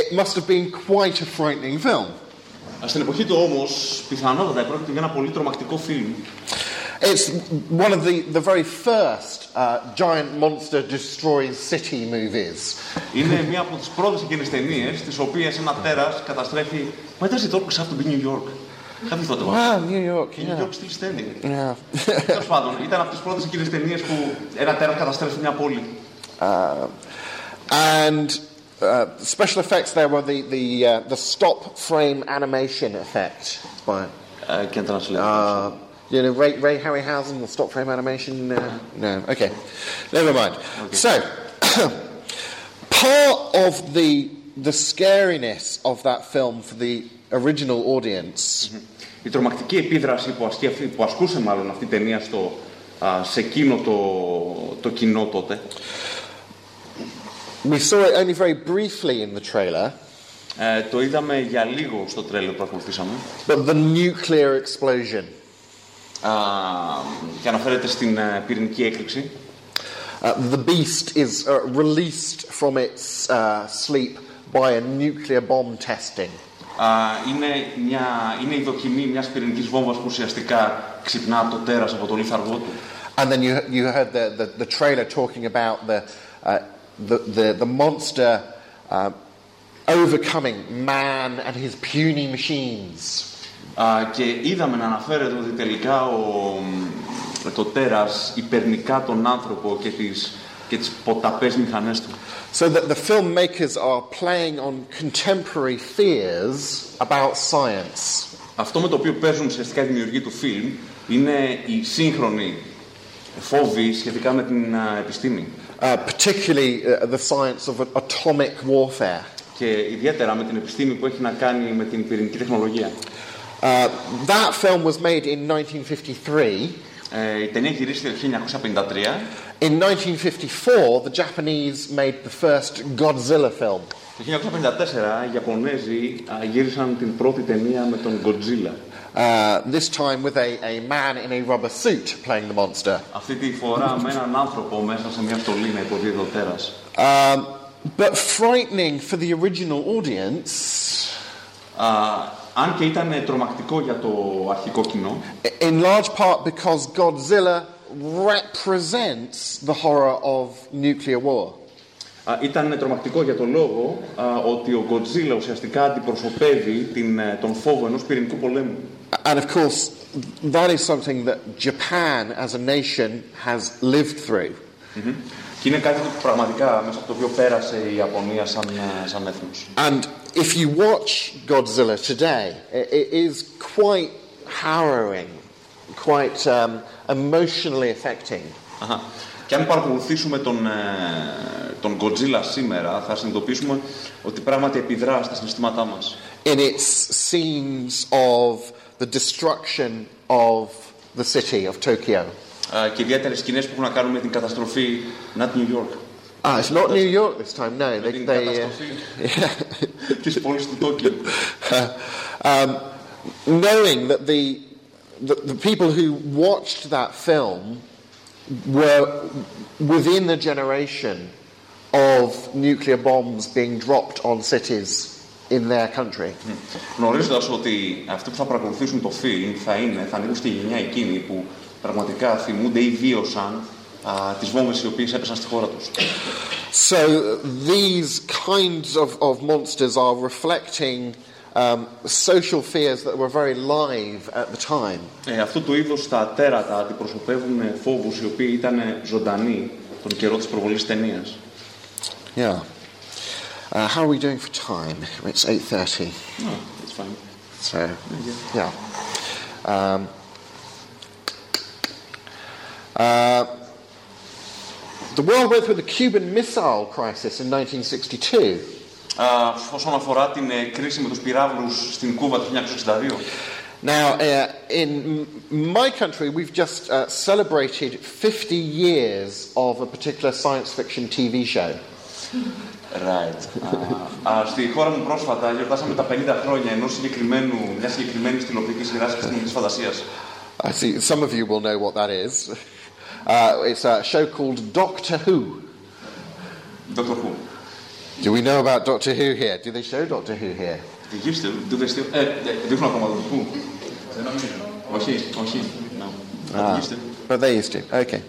it must have been quite a frightening film. It's one of the, the very first uh, giant monster destroys city movies. Είναι μια από τις πρώτες εκείνες ταινίες τις οποίες ένα τέρας καταστρέφει. Why does it always have to be New York? Κάτι τότε. Ah, New York. New York still standing. Yeah. Τέλος πάντων, ήταν από τις πρώτες εκείνες ταινίες που ένα τέρας καταστρέφει μια πόλη. Uh, and uh, special effects there were the the uh, the stop frame animation effect by. I can't translate. Uh, You know, Ray, Ray Harryhausen, the stop frame animation? Uh, no, okay. Never mind. Okay. So, part of the the scariness of that film for the original audience. Η τρομακτική επίδραση που, ασκεί, που ασκούσε μάλλον αυτή η ταινία στο, uh, σε εκείνο το, το κοινό τότε. We saw it only very briefly in the trailer. Ε, το είδαμε για λίγο στο τρέλερ που ακολουθήσαμε. But the nuclear explosion. Uh, και αναφέρεται στην uh, πυρηνική έκρηξη. Uh, the beast is uh, released from its uh, sleep by a nuclear bomb testing. Uh, είναι, μια, είναι η δοκιμή μιας πυρηνικής βόμβας που ουσιαστικά ξυπνά το τέρας από τον λίθαργό του. And then you, you heard the, the, the trailer talking about the, uh, the, the, the monster uh, overcoming man and his puny machines. Uh, και είδαμε να αναφέρεται ότι τελικά ο, το τέρας υπερνικά τον άνθρωπο και τις, και τις ποταπές μηχανές του. So that the filmmakers are playing on contemporary fears about science. Αυτό με το οποίο παίζουν ουσιαστικά οι δημιουργοί του φιλμ είναι οι σύγχρονοι φόβοι σχετικά με την uh, επιστήμη. Uh, particularly uh, the science of atomic warfare. Και ιδιαίτερα με την επιστήμη που έχει να κάνει με την πυρηνική τεχνολογία. Uh, that film was made in nineteen fifty-three. Ε, η ταινία γυρίστηκε το nineteen fifty-three. In nineteen fifty-four, the Japanese made the first Godzilla film. Το nineteen fifty-four, οι Ιαπωνέζοι γύρισαν την πρώτη ταινία με τον Godzilla. Uh, this time with a, a man in a rubber suit playing the monster. Αυτή τη φορά με έναν άνθρωπο μέσα σε μια στολή να υποδίδει το τέρας. Um, but frightening for the original audience. Uh, Αν και ήταν τρομακτικό για το αρχικό κοινό. In large part because Godzilla represents the horror of nuclear war. Ήταν τρομακτικό για τον λόγο ότι ο Godzilla ουσιαστικά αντιπροσωπεύει τον φόβο ενός πυρηνικού πολέμου. And of course, that is something that Japan as a nation has lived through. Mm-hmm. Και είναι κάτι που πραγματικά μέσα από το οποίο πέρασε η Ιαπωνία σαν, σαν έθνος. And if you watch Godzilla today, it is quite harrowing, quite um, emotionally affecting. Uh-huh. Και αν παρακολουθήσουμε τον, τον Godzilla σήμερα, θα συνειδητοποιήσουμε ότι πράγματι επιδρά στα συναισθήματά μας. In its scenes of the destruction of the city of Tokyo. Και ιδιαίτερες σκηνές που έχουν να κάνουν με την καταστροφή not New York. Ah, it's not New York this time, no. They, they, uh, um, knowing that the, the the people who watched that film were within the generation of nuclear bombs being dropped on cities in their country. Γνωρίζοντας ότι αυτοί που θα παρακολουθήσουν το film θα είναι, θα ανήκουν στη γενιά εκείνη που πραγματικά θυμούνται ή βίωσαν Uh, τις βόμβες οι οποίες έπεσαν στη χώρα τους. So these kinds of, of monsters are reflecting um, social fears that were very live at the time. Ε, αυτού του είδους τα τέρατα αντιπροσωπεύουν φόβους οι οποίοι ήταν ζωντανοί τον καιρό της προβολής ταινίας. Yeah. Uh, how are we doing for time? It's eight thirty. No, it's fine. So, yeah. yeah. Um, uh, The world went through the Cuban Missile Crisis in nineteen sixty-two. Uh, όσον αφορά την uh, κρίση με τους πυράβλους στην Κούβα το nineteen sixty-two. Now, uh, in my country, we've just uh, celebrated fifty years of a particular science fiction T V show. Right. Uh, στη χώρα μου πρόσφατα γιορτάσαμε τα fifty χρόνια ενός συγκεκριμένου, μιας συγκεκριμένης τηλεοπτικής σειράς επιστημονικής φαντασίας. I see. Some of you will know what that is. Uh, it's a show called Doctor Who. Doctor Who. Do we know about Doctor Who here? Do they show Doctor Who here? They used to. Do they still? Uh, they do not know Doctor Who. Okay, okay, no. Ah, they used to. But they used to. Okay.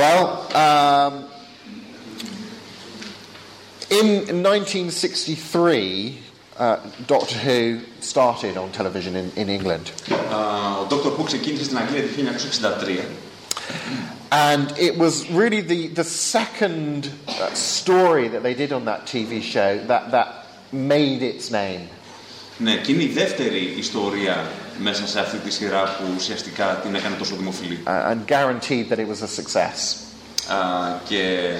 Well, um, in nineteen sixty-three, uh, Doctor Who started on television in, in England. Uh, Doctor Who ξεκίνησε στην Αγγλία το nineteen sixty-three. And it was really the, the second story that they did on that T V show that, that made its name. Ναι, και είναι η δεύτερη ιστορία μέσα σε αυτή τη σειρά που ουσιαστικά την έκανε τόσο δημοφιλή. And guaranteed that it was a success. Uh, και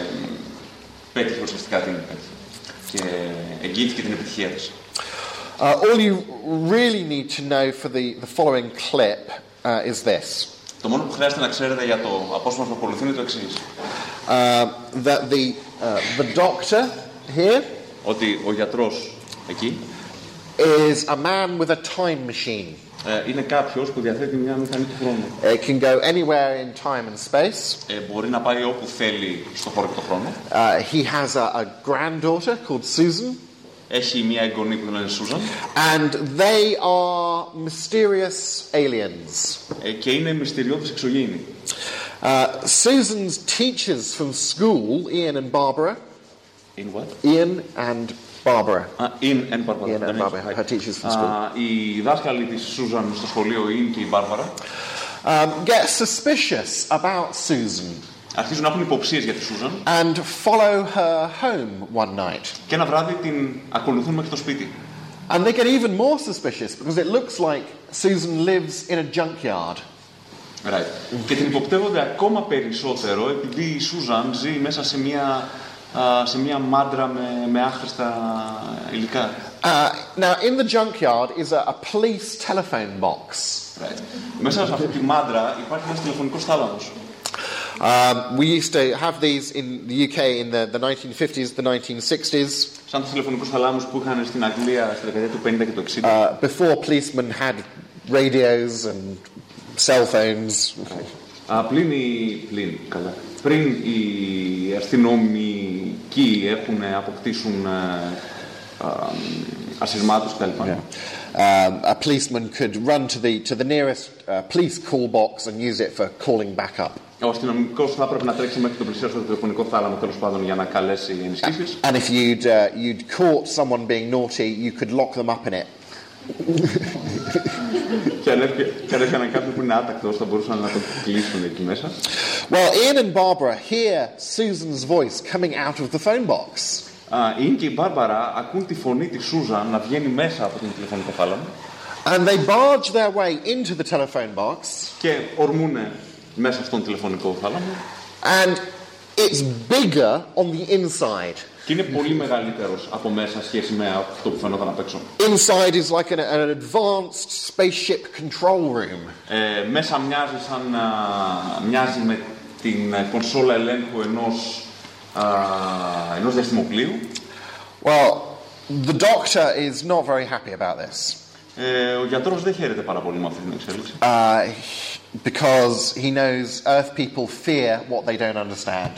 πέτυχε ουσιαστικά την επιτυχία και εγγύθηκε την επιτυχία της. Uh, all you really need to know for the, the following clip uh, is this. Το μόνο που χρειάζεται να ξέρετε για το απόσπασμα που ακολουθεί είναι το εξής. That the uh, the doctor here, ότι ο γιατρός εκεί, is a man with a time machine. Ε, είναι κάποιος που διαθέτει μια μηχανή του χρόνου. It can go anywhere in time and space. Ε, μπορεί να πάει όπου θέλει στο χώρο και το χρόνο. Uh, he has a, a granddaughter called Susan. Έχει μια εγγονή που λέγεται Σούζαν. And they are mysterious aliens. Και είναι μυστηριώδεις εξωγήινοι. Uh, Susan's teachers from school, Ian and Barbara. In what? Ian and Barbara. Uh, Ian and Barbara. Ian and Barbara. Her teachers from school. Uh, οι δάσκαλοι της Σούζαν στο σχολείο, Ian και η Barbara. Um, get suspicious about Susan. Αρχίζουν να έχουν υποψίες για τη Σούζαν. And follow her home one night. Και ένα βράδυ την ακολουθούν μέχρι το σπίτι. And they get even more suspicious because it looks like Susan lives in a junkyard. Right. Και την υποπτεύονται ακόμα περισσότερο επειδή η Σούζαν ζει μέσα σε μια σε μια μάντρα με, με άχρηστα υλικά. Uh, now, in the junkyard is a, a police telephone box. Right. Μέσα σε αυτή τη μάντρα υπάρχει ένας τηλεφωνικός θάλαμος. Um, we used to have these in the U K in the, the nineteen fifties, the nineteen sixties. Σαν τους τηλεφωνικούς θαλάμους που είχαν στην Αγγλία στη δεκαετία του πενήντα και του εξήντα. Uh, before policemen had radios and cell phones. Uh, πλην οι, πλην, καλά. Πριν οι αστυνομικοί έχουν αποκτήσουν uh, ασυρμάτους κτλ. Yeah. Um, a policeman could run to the to the nearest uh, police call box and use it for calling back up. Ο αστυνομικός θα πρέπει να τρέξει μέχρι το πλησίαστο τηλεφωνικό θάλαμο τέλος πάντων για να καλέσει ενισχύσεις. And if you'd uh, you'd caught someone being naughty, you could lock them up in it. Και αν έφτιαναν κάποιον που είναι άτακτος, θα μπορούσαν να τον κλείσουν εκεί μέσα. Well, Ian and Barbara hear Susan's voice coming out of the phone box. Uh, Ian και η Μπάρμπαρα ακούν τη φωνή της Σούζαν να βγαίνει μέσα από την τηλεφωνικό θάλαμο. And they barge their way into the telephone box. Και ορμούνε μέσα στον τηλεφωνικό θάλαμο. And it's bigger on the inside. Και είναι πολύ μεγαλύτερος από μέσα σχέση με αυτό που φαινόταν απ' έξω. Inside is like an, an advanced spaceship control room. Ε, μέσα μοιάζει σαν α, μοιάζει με την κονσόλα ελέγχου ενός α, ενός διαστημοπλοίου. Well, the doctor is not very happy about this. Ε, ο γιατρός δεν χαίρεται πάρα πολύ με αυτή την εξέλιξη. Because he knows Earth people fear what they don't understand.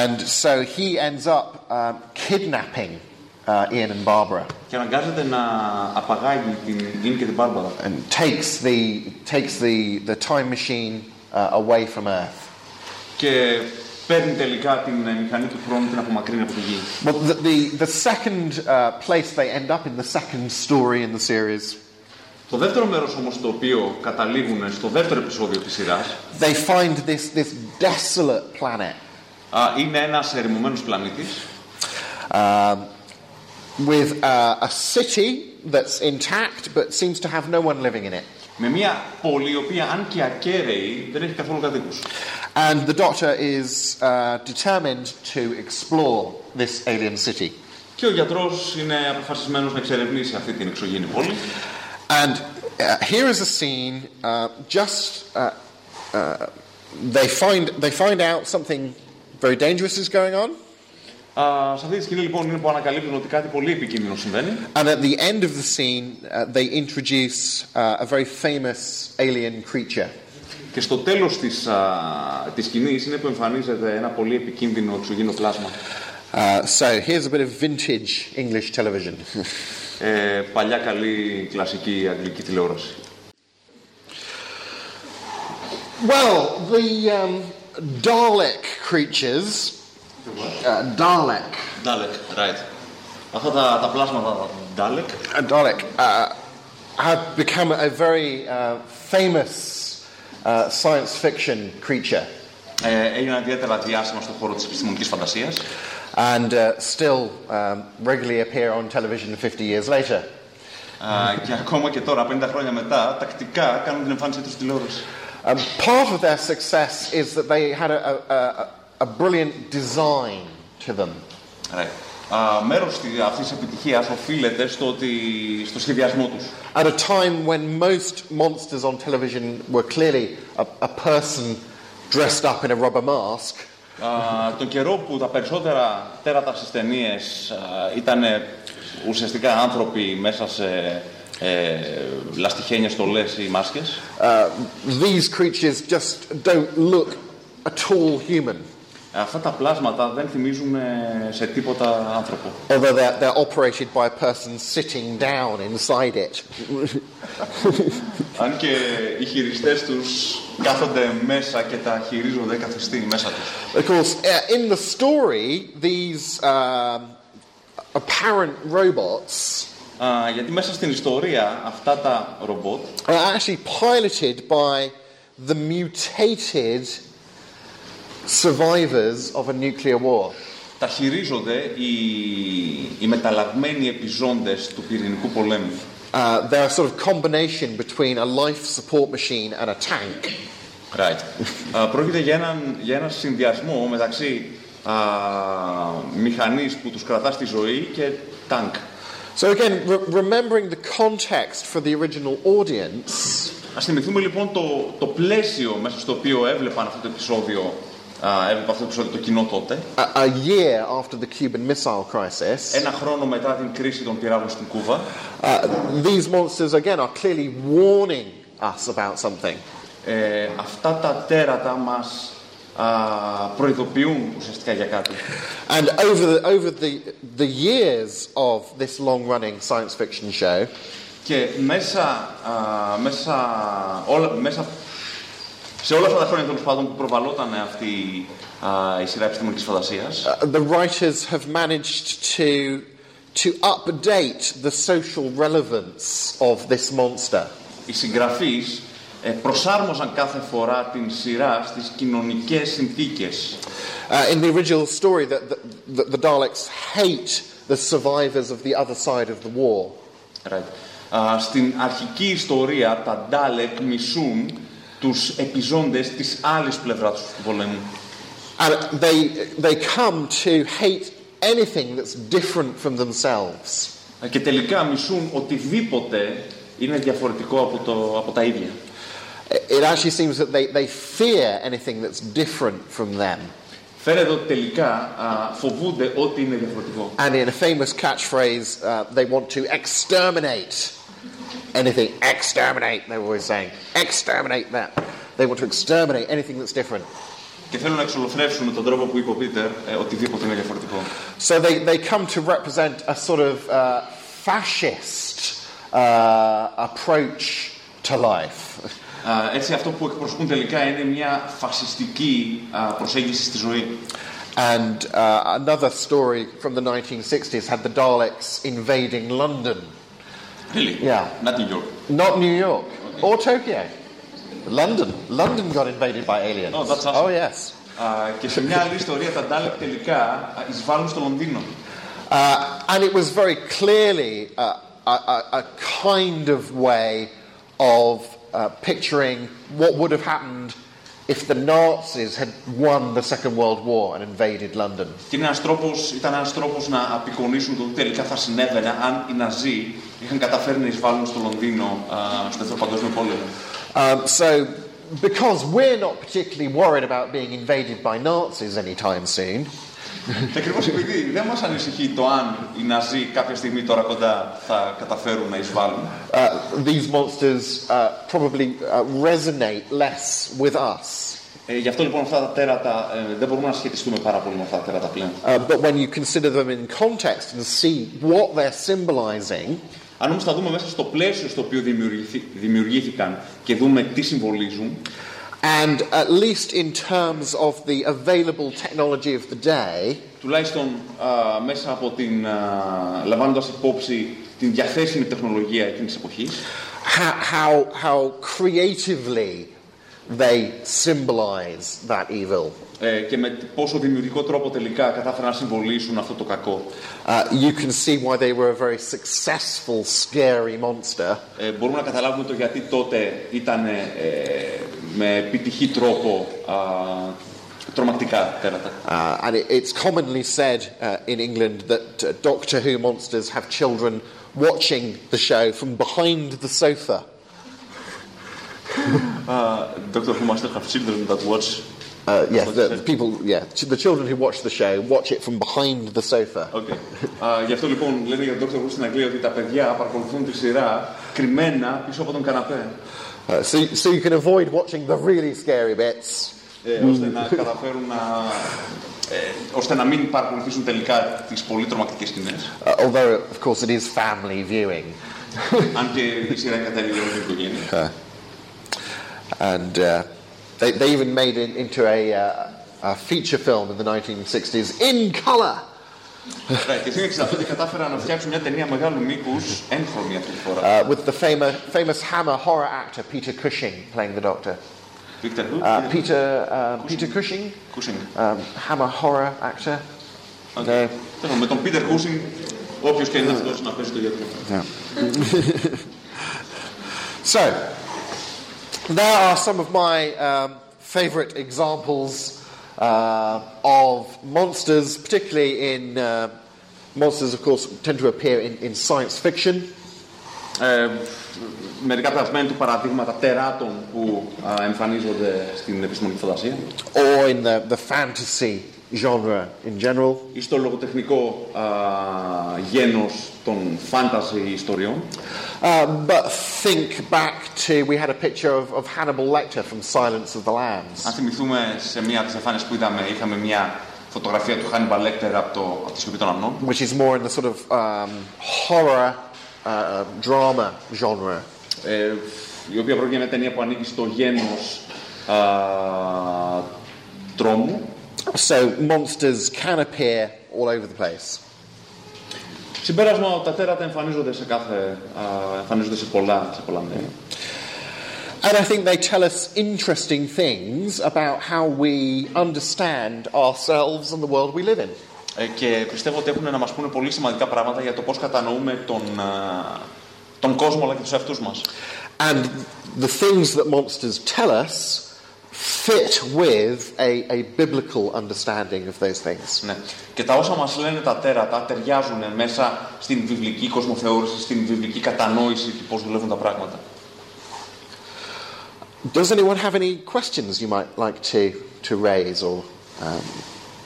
And so he ends up uh, kidnapping uh, Ian and Barbara. And takes the takes the, the time machine uh, away from Earth. But the the, the second uh, place they end up in, the second story in the series. Το δεύτερο μέρος όμως το οποίο καταλήγουν στο δεύτερο επεισόδιο της σειράς. They find this this desolate planet. Uh, είναι ένας ερημωμένος πλανήτης. Uh, with a, a city that's intact but seems to have no one living in it. Με μια πόλη η οποία αν και ακέραιη δεν έχει καθόλου κατοίκους. And the doctor is uh, determined to explore this alien city. Και ο γιατρός είναι αποφασισμένος να εξερευνήσει αυτή την εξωγήινη πόλη. And uh, here is a scene. Uh, just uh, uh, they find they find out something very dangerous is going on. Σε αυτή τη σκηνή λοιπόν είναι που ανακαλύπτουν ότι κάτι πολύ επικίνδυνο συμβαίνει. And at the end of the scene, uh, they introduce uh, a very famous alien creature. Και στο τέλος της uh, της σκηνής είναι που εμφανίζεται ένα πολύ επικίνδυνο εξωγήινο πλάσμα. Uh, so here's a bit of vintage English television. Ε, παλιά καλή κλασική αγγλική τηλεόραση. Well, the um, Dalek creatures. Uh, Dalek. Dalek, right. Αυτά τα, τα πλάσματα Dalek. Uh, Dalek uh, have become a very uh, famous uh, science fiction creature. Ε, έγινε ιδιαίτερα διάσημα στον χώρο της επιστημονικής φαντασίας. And uh, still um, regularly appear on television fifty years later. Και ακόμα και τώρα, πενήντα χρόνια μετά, τακτικά κάνουν την εμφάνισή τους στην τηλεόραση. Part of their success is that they had a, a, a brilliant design to them. Right. Uh, μέρος αυτής της επιτυχίας οφείλεται στο, ότι, στο σχεδιασμό τους. At a time when most monsters on television were clearly a, a person dressed up in a rubber mask. Uh, τον καιρό που τα περισσότερα τέρατα στις ταινίες uh, ήταν ουσιαστικά άνθρωποι μέσα σε uh, λαστιχένιες στολές ή μάσκες. Uh, these creatures just don't look at all human. Αυτά τα πλάσματα δεν θυμίζουν σε τίποτα άνθρωπο. Although they're, they're operated by a person sitting down inside it. Αν και οι χειριστές τους κάθονται μέσα και τα χειρίζονται καθιστή μέσα τους. Of course, in the story, these uh, apparent robots. Uh, γιατί μέσα στην ιστορία αυτά τα ρομπότ. Are actually piloted by the mutated survivors of a nuclear war. Τα χειρίζονται οι, οι μεταλλαγμένοι επιζώντες του πυρηνικού πολέμου. Uh, they're a sort of combination between a life support machine and a tank. Right. uh, πρόκειται για έναν, για έναν συνδυασμό μεταξύ uh, μηχανής που τους κρατά στη ζωή και tank. So again, re- remembering the context for the original audience. Ας θυμηθούμε λοιπόν το, το πλαίσιο μέσα στο οποίο έβλεπαν αυτό το επεισόδιο, uh, έβλεπε αυτό το επεισόδιο το κοινό τότε. A, a year after the Cuban Missile Crisis. Ένα χρόνο μετά την κρίση των πυράγων στην Κούβα. Uh, these monsters again are clearly warning us about something. Ε, αυτά τα τέρατα μας uh, προειδοποιούν ουσιαστικά για κάτι. And over the, over the, the years of this long-running science fiction show. Και μέσα, α, μέσα, όλα, μέσα σε όλα αυτά τα χρόνια τέλος πάντων που προβαλλόταν αυτή α, η σειρά επιστημονικής φαντασίας, uh, the writers have managed to, to update the social relevance of this monster. Οι συγγραφείς ε, προσάρμοζαν κάθε φορά την σειρά στις κοινωνικές συνθήκες. Uh, in the original story, the, the, the Daleks hate the survivors of the other side of the war. Right. Uh, στην αρχική ιστορία τα Dalek μισούν τους επιζώντες της άλλης πλευράς του πολέμου. And they, they come to hate anything that's different from themselves. Και τελικά μισούν οτιδήποτε είναι διαφορετικό από, το, από τα ίδια. It actually seems that they, they fear anything that's different from them. Φαίνεται ότι τελικά φοβούνται ό,τι είναι διαφορετικό. And in a famous catchphrase, uh, they want to exterminate anything. Exterminate, they were always saying. Exterminate that. They want to exterminate anything that's different. Και θέλουν να εξολοθρεύσουν με τον τρόπο που είπε ο Πίτερ οτιδήποτε είναι διαφορετικό. So they, they come to represent a sort of uh, fascist uh, approach to life. Uh, έτσι αυτό που εκπροσωπούν τελικά είναι μια φασιστική uh, προσέγγιση στη ζωή. And uh, another story from the nineteen sixties had the Daleks invading London. Really? Yeah. Not New York. Not New York. Okay. Or Tokyo. London. London got invaded by aliens. Oh, that's awesome. Oh, yes. Uh, και σε μια άλλη ιστορία τα Dalek τελικά εισβάλλουν στο Λονδίνο. Uh, and it was very clearly a, a, a kind of way of Uh, picturing what would have happened if the Nazis had won the Second World War and invaded London. Ήταν ένας τρόπος, ήταν ένας τρόπος να απεικονίσουν το τι τελικά θα συνέβαινε αν οι Ναζί είχαν καταφέρει να εισβάλλουν στο Λονδίνο uh, στο δεύτερο παγκόσμιο πόλεμο. Um, so, because we're not particularly worried about being invaded by Nazis anytime soon. Ακριβώς επειδή δεν μας ανησυχεί το αν οι Ναζί κάποια στιγμή τώρα κοντά θα καταφέρουν να εισβάλλουν. Uh, these monsters uh, probably uh, resonate less with us. Ε, γι' αυτό λοιπόν αυτά τα τέρατα ε, δεν μπορούμε να σχετιστούμε πάρα πολύ με αυτά τα τέρατα πλέον. Uh, but when you consider them in context and see what they're symbolizing, αν όμως τα δούμε μέσα στο πλαίσιο στο οποίο δημιουργήθη, δημιουργήθηκαν και δούμε τι συμβολίζουν. And at least in terms of the available technology of the day, τουλάχιστον uh, μέσα από την uh, λαμβάνοντας υπόψη την διαθέσιμη τεχνολογία εκείνης εποχής, how, how, how creatively they symbolize that evil. Ε, και με πόσο δημιουργικό τρόπο τελικά κατάφεραν να συμβολίσουν αυτό το κακό. Uh, you can see why they were a very successful scary monster. Ε, μπορούμε να καταλάβουμε το γιατί τότε ήταν ε, με επιτυχή τρόπο uh, τρομακτικά τέρατα. Uh, and it, it's commonly said uh, in England that uh, Doctor Who monsters have children watching the show from behind the sofa. Uh, Doctor Who monsters have children that watch. Uh, yes, the, the people, yeah, the children who watch the show watch it from behind the sofa. Okay. Uh, γι' αυτό λοιπόν λένε για τον Doctor Who στην Αγγλία ότι τα παιδιά παρακολουθούν τη σειρά κρυμμένα πίσω από τον καναπέ. Uh, so, so you can avoid watching the really scary bits. Ε, ώστε να καταφέρουν να, ε, ώστε να μην παρακολουθήσουν τελικά τις πολύ τρομακτικές σκηνές. Uh, although of course it is family viewing. Αν και η σειρά είναι κατάλληλη για όλη την οικογένεια. And uh, They, they even made it into a, uh, a feature film in the nineteen sixties in colour. uh, with the famous, famous Hammer horror actor Peter Cushing playing the Doctor. Peter who? Uh, Peter, uh, Cushing. Peter Cushing. Cushing. Um, Hammer horror actor. Okay. With τον Peter Cushing, όποιος και είναι αυτός να παίζει το γιατρό. So. There are some of my um, favourite examples uh, of monsters, particularly in uh, monsters, of course, tend to appear in, in science fiction. Μερικά πλασμένου του παραδείγματα τεράτων που εμφανίζονται στην επιστημονική φαντασία. Or in the, the fantasy genre in general. Ή στο λογοτεχνικό γένος των fantasy ιστοριών. Um, but think back to, we had a picture of, of Hannibal Lecter from Silence of the Lambs. Αν θυμηθούμε σε μία από τις εμφάνειες που είδαμε, είχαμε μία φωτογραφία του Hannibal Lecter από, το, από τη Σιωπή των Αμνών. Which is more in the sort of um, horror uh, drama genre. Ε, η οποία πρόκειται μια ταινία που ανήκει στο γένος uh, τρόμου. So monsters can appear all over the place. Συμπέρασμα, τα τέρατα εμφανίζονται σε κάθε, uh, εμφανίζονται σε πολλά, σε πολλά μέρη. And I think they tell us interesting things about how we understand ourselves and the world we live in. Ε, και πιστεύω ότι έχουν να μας πούνε πολύ σημαντικά πράγματα για το πώς κατανοούμε τον, uh, τον κόσμο αλλά και τους εαυτούς μας. and the things that monsters tell us fit with a, a biblical understanding of those things. Ναι. Και τα όσα μας λένε τα τέρατα ταιριάζουν μέσα στην βιβλική κοσμοθεώρηση, στην βιβλική κατανόηση του πώς δουλεύουν τα πράγματα. Does anyone have any questions you might like to, to raise or um,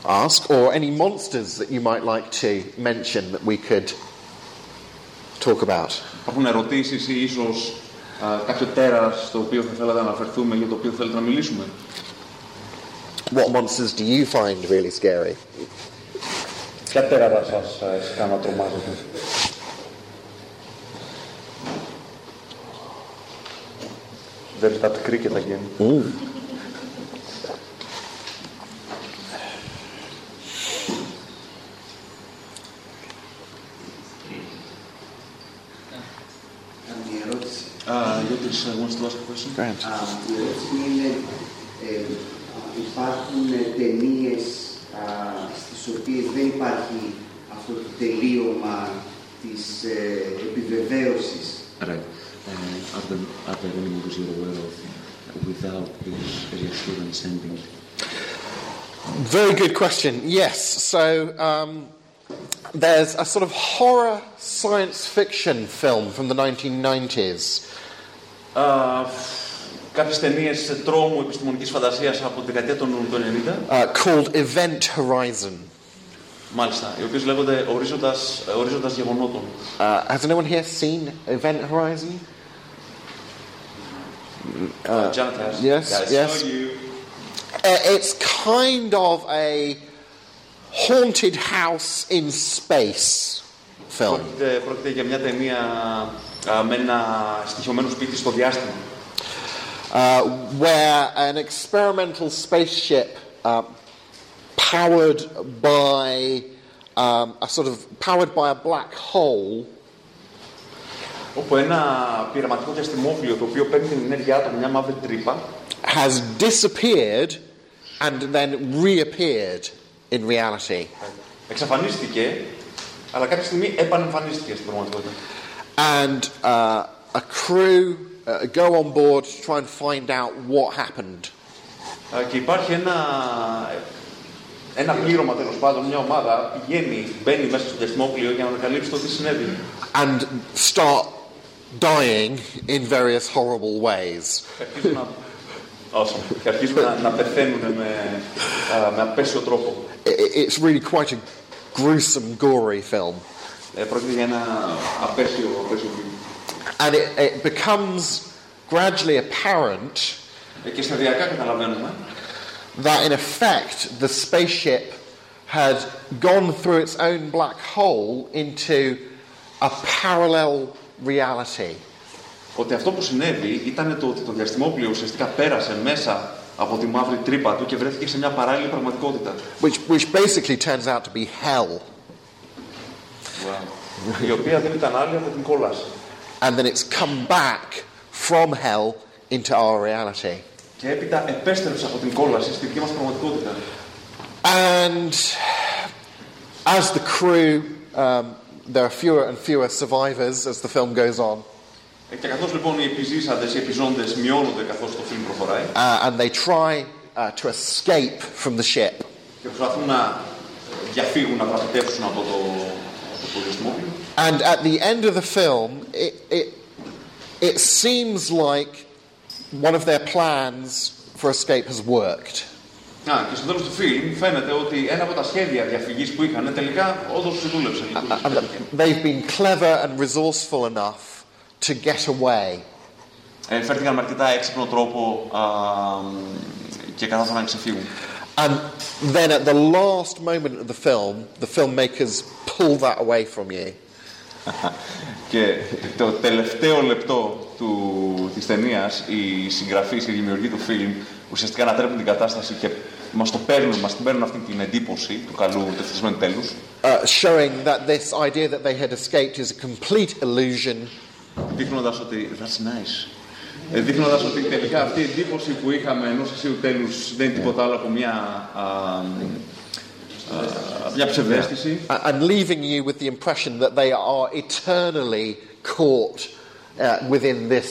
ask, or any monsters that you might like to mention that we could talk about? Υπάρχουν ερωτήσεις ή ίσως uh, κάποιο τέρας στο οποίο θα θέλατε να αναφερθούμε, για το οποίο θέλετε να μιλήσουμε? What monsters do you find really scary? Ποια τέρατα σας έκανα τρομάζετε? There's that cricket again. Ooh. Uh, Yotis uh, wants to ask a question. Grant. Υπάρχουν ταινίες στις οποίες δεν υπάρχει αυτό το τελείωμα της επιβεβαίωσης. Uh, are, there, are there any movies you're aware of without this reassurance ending? Very good question, yes. So um, there's a sort of horror science fiction film from the nineteen nineties. Uh, Κάποιες ταινίες τρόμου επιστημονικής φαντασίας από την δεκαετία των ενενήντα. Called Event Horizon. Μάλιστα, οι οποίες λέγονται ορίζοντας, ορίζοντας γεγονότων. Uh, has anyone here seen Event Horizon? Uh, yes, yes. yes. Uh, it's kind of a haunted house in space film. Πρόκειται, πρόκειται για μια ταινία uh, με ένα στοιχειωμένο σπίτι στο διάστημα. Uh, where an experimental spaceship uh, powered by um, a sort of powered by a black hole. Όπου ένα πειραματικό διαστημόπλοιο το οποίο παίρνει την ενέργειά του από μια μαύρη τρύπα has disappeared and then reappeared in reality. Εξαφανίστηκε, αλλά κάποια στιγμή επανεμφανίστηκε στην πραγματικότητα. And uh, a crew uh, go on board to try and find out what happened. Uh, και υπάρχει ένα Ένα πλήρωμα, τέλος πάντων, μια ομάδα πηγαίνει, μπαίνει μέσα στο διαστημόπλοιο για να ανακαλύψει το τι συνέβη. And start dying in various horrible ways. Και αρχίζουν να, να πεθαίνουν με, με απέσιο τρόπο. It's really quite a gruesome, gory film. Πρόκειται για ένα απέσιο, απέσιο film. And it, it becomes gradually apparent. Και σταδιακά καταλαβαίνουμε that in effect the spaceship had gone through its own black hole into a parallel reality. Ότι αυτό που συνέβη ήταν το ότι το διαστημόπλοιο ουσιαστικά πέρασε μέσα από τη μαύρη τρύπα του και βρέθηκε σε μια παράλληλη πραγματικότητα. Which, which basically turns out to be hell. Wow. Η οποία δεν ήταν άλλη από την κόλαση. And then it's come back from hell into our reality. Και έπειτα επέστρεψε από την κόλαση στη δική μας πραγματικότητα. And as the crew, um, there are fewer and fewer survivors as the film goes on. Και καθώς λοιπόν οι επιζήσαντες, οι επιζώντες μειώνονται καθώς το film προχωράει. Uh, and they try uh, to escape from the ship. Και προσπαθούν να διαφύγουν, να παραπετεύσουν από το διαστημό. And at the end of the film, it, it, it seems like one of their plans for escape has worked. Α, και στο τέλος του φιλμ φαίνεται ότι ένα από τα σχέδια διαφυγής που είχαν τελικά όντως δούλεψε. They've been clever and resourceful enough to get away. Φέρθηκαν με αρκετά έξυπνο τρόπο και κατάφεραν να ξεφύγουν. And then at the last moment of the film, the filmmakers pull that away from you. Και το τελευταίο λεπτό του, της ταινίας, οι συγγραφείς, οι δημιουργοί του φιλμ ουσιαστικά ανατρέπουν την κατάσταση και μας το παίρνουν, μας την παίρνουν αυτή την εντύπωση του καλού, του ευτυχισμένου τέλους. Uh, showing that this idea that they had escaped is a complete illusion. Δείχνοντας ότι that's nice. Ε, δείχνοντας ότι τελικά αυτή η εντύπωση που είχαμε ενός αισίου τέλους δεν είναι τίποτα άλλο από μια uh, Uh, yeah. And leaving you with the impression that they are eternally caught uh, within this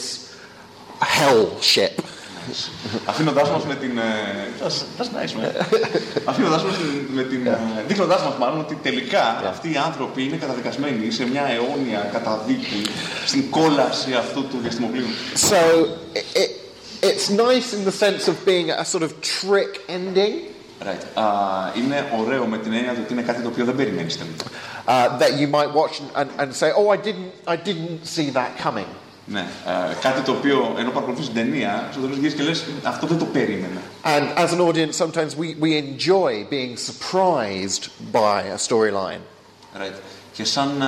hell ship. Αφήνοντάς μας με την... That's nice, man. Αφήνοντάς μας με την... Δείχνοντάς μας μάλλον ότι τελικά αυτοί οι άνθρωποι είναι καταδικασμένοι σε μια αιώνια καταδίκη στην κόλαση αυτού του διαστημοπλοίου. So, it, it's nice in the sense of being a sort of trick ending. Right. Uh, είναι ωραίο με την έννοια ότι είναι κάτι το οποίο δεν περιμένεις τελικά. Uh, that you might watch and, and say, oh, I didn't, I didn't see that coming. Ναι, uh, κάτι το οποίο ενώ παρακολουθείς την ταινία, στο τέλος γυρίζεις και λες, αυτό δεν το περίμενα. And as an audience, sometimes we, we enjoy being surprised by a storyline. Right. Και σαν,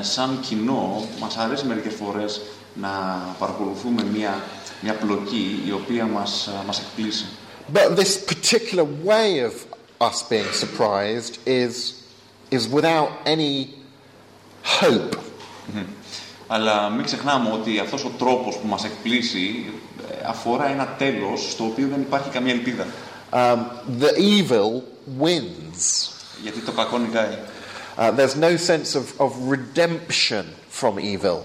σαν κοινό, μας αρέσει μερικές φορές να παρακολουθούμε μια, μια πλοκή η οποία μας, μας εκπλήσει. But this particular way of us being surprised is, is without any hope. Mm-hmm. Αλλά μην ξεχνάμε ότι αυτός ο τρόπος που μας εκπλήσει αφορά ένα τέλος στο οποίο δεν υπάρχει καμία ελπίδα. Um, the evil wins. Γιατί το κακό νικάει. Uh, there's no sense of, of redemption from evil.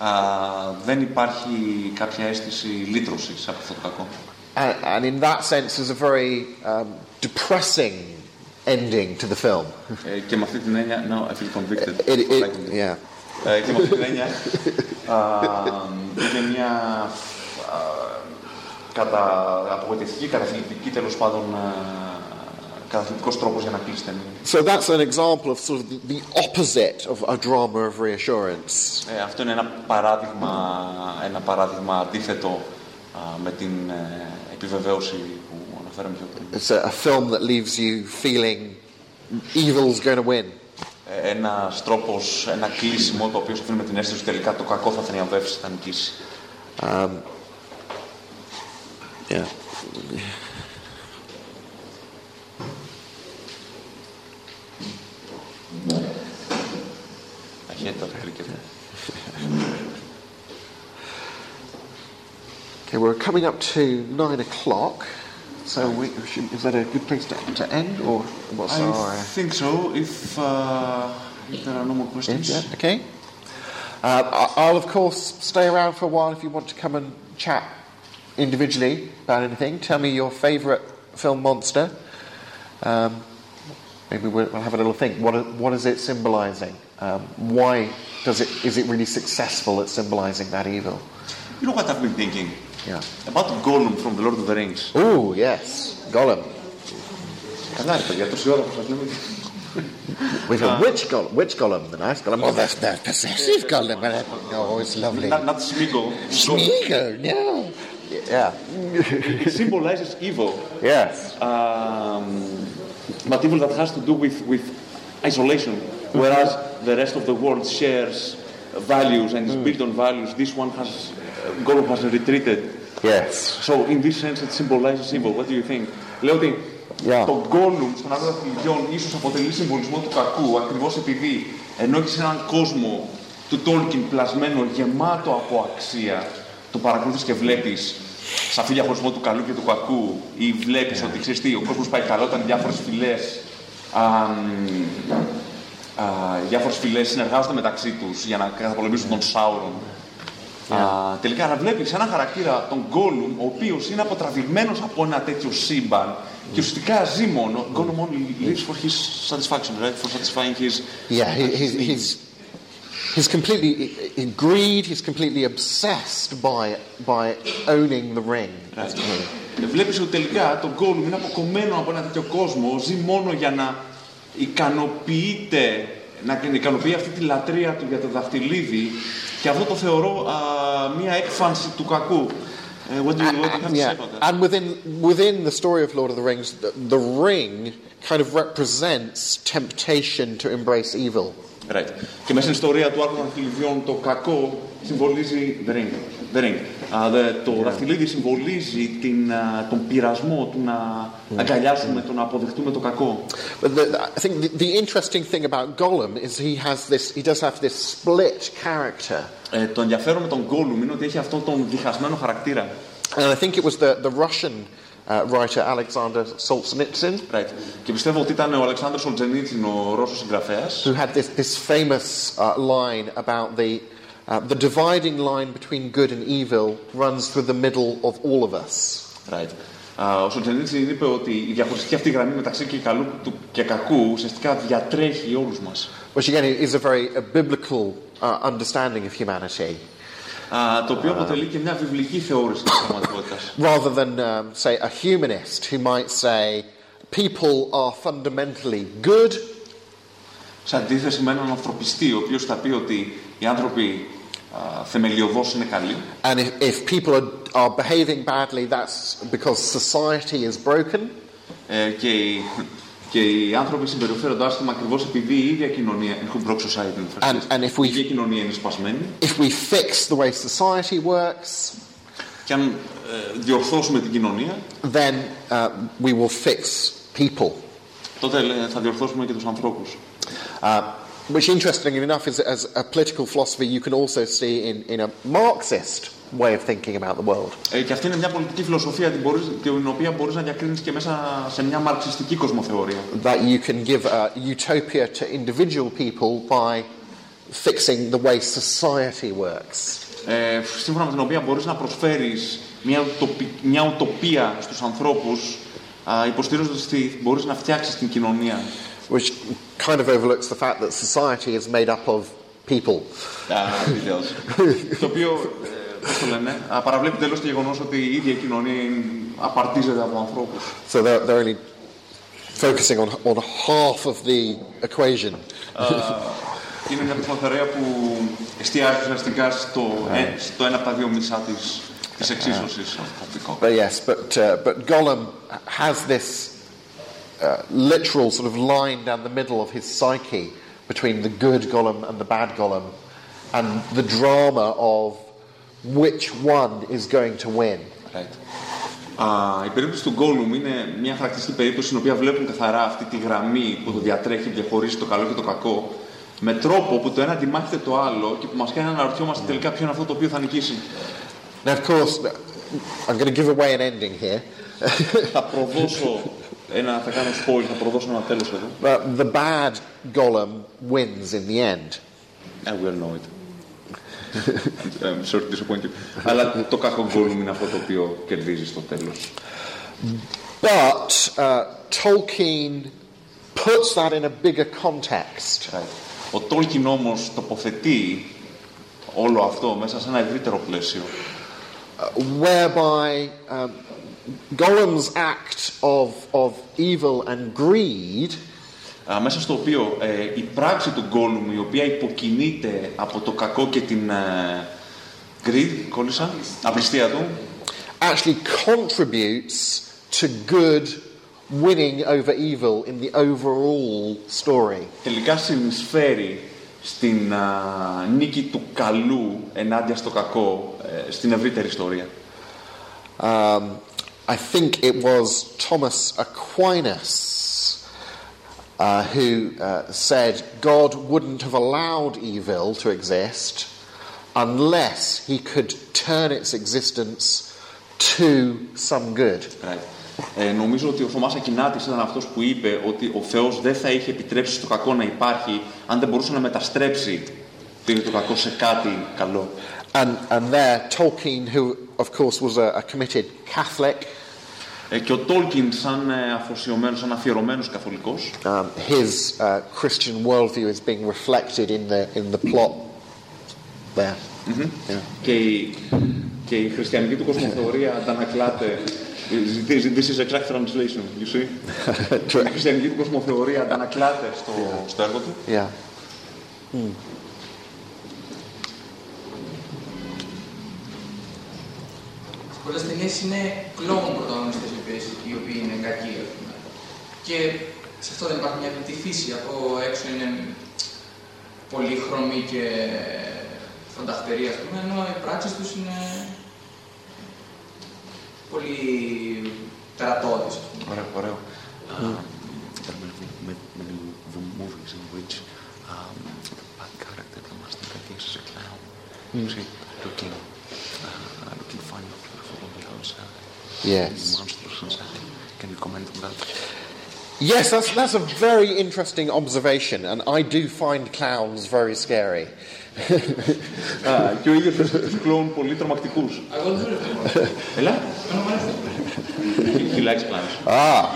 Uh, δεν υπάρχει κάποια αίσθηση λύτρωσης από αυτό το κακό. And, and in that sense is a very um, depressing ending to the film. Και με αυτή την έννοια, no, I feel convicted. It, it, it, yeah. Και με αυτή την έννοια είναι μια απογοητευτική, καταθλιπτική, τέλος πάντων καταθλιπτικός τρόπος για να κλείσει την ταινία. So that's an example of sort of the opposite of a drama of reassurance. Αυτό είναι ένα παράδειγμα, ένα παράδειγμα αντίθετο με την επιβεβαίωση που αναφέραμε πιο πριν. It's a film that leaves you feeling evil's going to win. Ένας τρόπος, ένα κλείσιμο το οποίο σου αφήνει με την αίσθηση ότι τελικά το κακό θα θριαμβεύσει, θα νικήσει. Um, yeah. Okay, we're coming up to nine o'clock. So we, is that a good place to, to end, or what's I our... think so, if, uh, if there are no more questions. Yeah, yeah, okay. Uh, I'll, of course, stay around for a while if you want to come and chat individually about anything. Tell me your favourite film monster. Um, maybe we'll have a little think. What, what is it symbolising? Um, why does it, is it really successful at symbolising that evil? You know what I've been thinking? Yeah. About Gollum from The Lord of the Rings. Oh, yes. Gollum. We've got which Gollum? Which Gollum? The nice Gollum? Oh, that's the possessive Gollum. Oh, it's lovely. Not, not Sméagol. Sméagol, no. Yeah. It symbolizes evil. Yes. Um, but evil that has to do with, with isolation, whereas the rest of the world shares values and is built on values. This one has... Gollum has retreated. Yes. So in this sense it symbolizes evil. What do you think? Λέω ότι yeah. το Gollum στον Άγρο Αθλητιών ίσως αποτελεί συμβολισμό του κακού, ακριβώς επειδή ενώ έχεις έναν κόσμο του Tolkien πλασμένο, γεμάτο από αξία, το παρακολουθείς και βλέπεις σαν φύλια χωρισμό του καλού και του κακού, ή βλέπεις yeah. ότι ξέρεις τι, ο κόσμος πάει καλό όταν διάφορες φυλές α, α, διάφορες φυλές συνεργάζονται μεταξύ τους για να καταπολεμήσουν τον Sauron. Yeah. Uh, τελικά να βλέπεις έναν χαρακτήρα, τον Gollum, ο οποίος είναι αποτραβηγμένος από ένα τέτοιο σύμπαν mm. και ουσιαστικά ζει μόνο. Mm. Gollum only lives for his satisfaction, right? For satisfying his... Yeah, he, he's, he's, he's completely in greed, he's completely obsessed by, by owning the ring. Right. Βλέπεις ότι τελικά τον Gollum είναι αποκομμένο από ένα τέτοιο κόσμο, ζει μόνο για να ικανοποιείται, να ικανοποιεί αυτή τη λατρεία του για το δαχτυλίδι. Και αυτό το θεωρώ uh, μια έκφανση του κακού. Uh, what do you, what do you have to say about that? And within, within the story of Lord of the Rings, the, the ring kind of represents temptation to embrace evil. Right. Και μέσα στην ιστορία του Άγρου Δαχτυλιδιών το κακό συμβολίζει the ring. The ring. Uh, the, το yeah. δαχτυλίδι συμβολίζει την, uh, τον πειρασμό του να mm. αγκαλιάσουμε, το να αποδεχτούμε το κακό. But the, I think the, the interesting thing about Gollum is he has this, he does have this split character. Ε, το ενδιαφέρον με τον Gollum είναι ότι έχει αυτόν τον διχασμένο χαρακτήρα. And I think it was the, the Russian uh, writer Alexander Solzhenitsyn. Right. Και πιστεύω ότι ήταν ο Αλεξάνδρ Σολτζενίτσιν, ο Ρώσος συγγραφέας. Who had this, this famous uh, line about the Uh, the dividing line between good and evil runs through the middle of all of us. Right. Uh, ο Solzhenitsyn είπε ότι η διαχωριστική αυτή γραμμή μεταξύ και καλού και κακού ουσιαστικά διατρέχει όλους μας. Which again is a very a biblical uh, understanding of humanity. Uh, το οποίο αποτελεί και μια βιβλική θεώρηση της πραγματικότητας. Rather than um, say a humanist who might say people are fundamentally good. Σε αντίθεση με έναν ανθρωπιστή ο οποίος θα πει ότι οι άνθρωποι uh, θεμελιωδώς είναι καλοί. And if, if people are, are behaving badly, that's because society is broken. Ε, και, οι, και οι άνθρωποι συμπεριφέρονται άσχημα ακριβώς επειδή η ίδια κοινωνία and, and if we, η ίδια κοινωνία είναι σπασμένη. If we fix the way society works, και αν ε, διορθώσουμε την κοινωνία, then uh, we will fix people. Τότε θα διορθώσουμε και τους ανθρώπους. Uh, Which, interestingly enough, is as a political philosophy you can also see in, in a Marxist way of thinking about the world. Και αυτή είναι μια πολιτική φιλοσοφία την οποία μπορείς να διακρίνεις και μέσα σε μια μαρξιστική κοσμοθεωρία. That you can give a utopia to individual people by fixing the way society works. Σύμφωνα με την οποία μπορείς να προσφέρεις μια ουτοπία στους ανθρώπους, υποστηρίζοντας ότι μπορείς να φτιάξεις την κοινωνία. Which kind of overlooks the fact that society is made up of people. Το οποίο, πώς το λένε, παραβλέπει τελώς το γεγονός ότι η ίδια κοινωνία απαρτίζεται από ανθρώπους. So they're, they're only focusing on, on half of the equation. Είναι μια κοσμοθεωρία που εστιάζει ουσιαστικά στο ένα από τα δύο μισά της εξίσωσης. But yes, but, uh, but Gollum has this Uh, literal sort of line down the middle of his psyche between the good Gollum and the bad Gollum, and the drama of which one is going to win. Right. Uh, η περίπτωση του Gollum είναι μια χαρακτηριστική περίπτωση στην οποία βλέπουν καθαρά αυτή τη γραμμή που το διατρέχει, διαχωρίζει το καλό και το κακό με τρόπο που το ένα αντιμάχεται το άλλο και που μας κάνει να αναρωτιόμαστε τελικά ποιο είναι αυτό το οποίο θα νικήσει. Now, of course, I'm going to give away an ending here. Θα προδώσω Ένα, θα κάνω spoil, θα προδώσω ένα τέλος εδώ. But the bad Gollum wins in the end. I will know it. I'm sort of disappointed. Αλλά το κακό Gollum είναι αυτό το οποίο κερδίζει στο τέλος. But uh, Tolkien puts that in a bigger context. Right. Ο Tolkien όμως τοποθετεί όλο αυτό μέσα σε ένα ευρύτερο πλαίσιο. Uh, whereby... Uh, Gollum's act of, of evil and greed, uh, μέσα στο οποίο ε, η πράξη του Gollum, η οποία υποκινείται από το κακό και την ε, greed, κόλλησα, απληστία του, actually contributes to good winning over evil in the overall story. Τελικά συνεισφέρει στην ε, νίκη του καλού ενάντια στο κακό ε, στην ευρύτερη ιστορία. Um, I think it was Thomas Aquinas uh, who uh, said God wouldn't have allowed evil to exist unless he could turn its existence to some good. Right. Ε, νομίζω ότι ο Θωμάς Ακινάτης ήταν αυτός που είπε ότι ο Θεός δεν θα είχε επιτρέψει στο κακό να υπάρχει αν δεν μπορούσε να μεταστρέψει το κακό σε κάτι καλό. And, and there, Tolkien, who of course was a, a committed Catholic, και ο Τόλκιν σαν αφοσιωμένος, σαν αφιερωμένος καθολικός, um, his uh, Christian worldview is being reflected in the in the plot there. Mm-hmm. Yeah. Και, η, και η χριστιανική του κοσμοθεωρία αντανακλάται. This, this is exact translation, you see. Η χριστιανική του κοσμοθεωρία αντανακλάται στο, yeah. στο έργο του. Yeah. Mm. Πολλές ταινίες είναι κλόουν πρωταγωνιστές οι οποίοι είναι κακοί. Και σε αυτό δεν υπάρχει μια αρνητική φύση. Από έξω είναι πολύ χρωμή και φανταχτερή, ας πούμε, ενώ οι πράξεις τους είναι πολύ τερατώδεις. Ωραίο, ωραίο. The movies in which um, the bad character comes to the case as a clown. Mm. Looking, uh, looking funny. Yes. Can you comment on that? Yes, that's that's a very interesting observation, and I do find clowns very scary. Και ο ίδιος τους κλόουν πολύ τρομακτικούς. Εγώ δεν ξέρω. Ελά. He likes plants. Ah.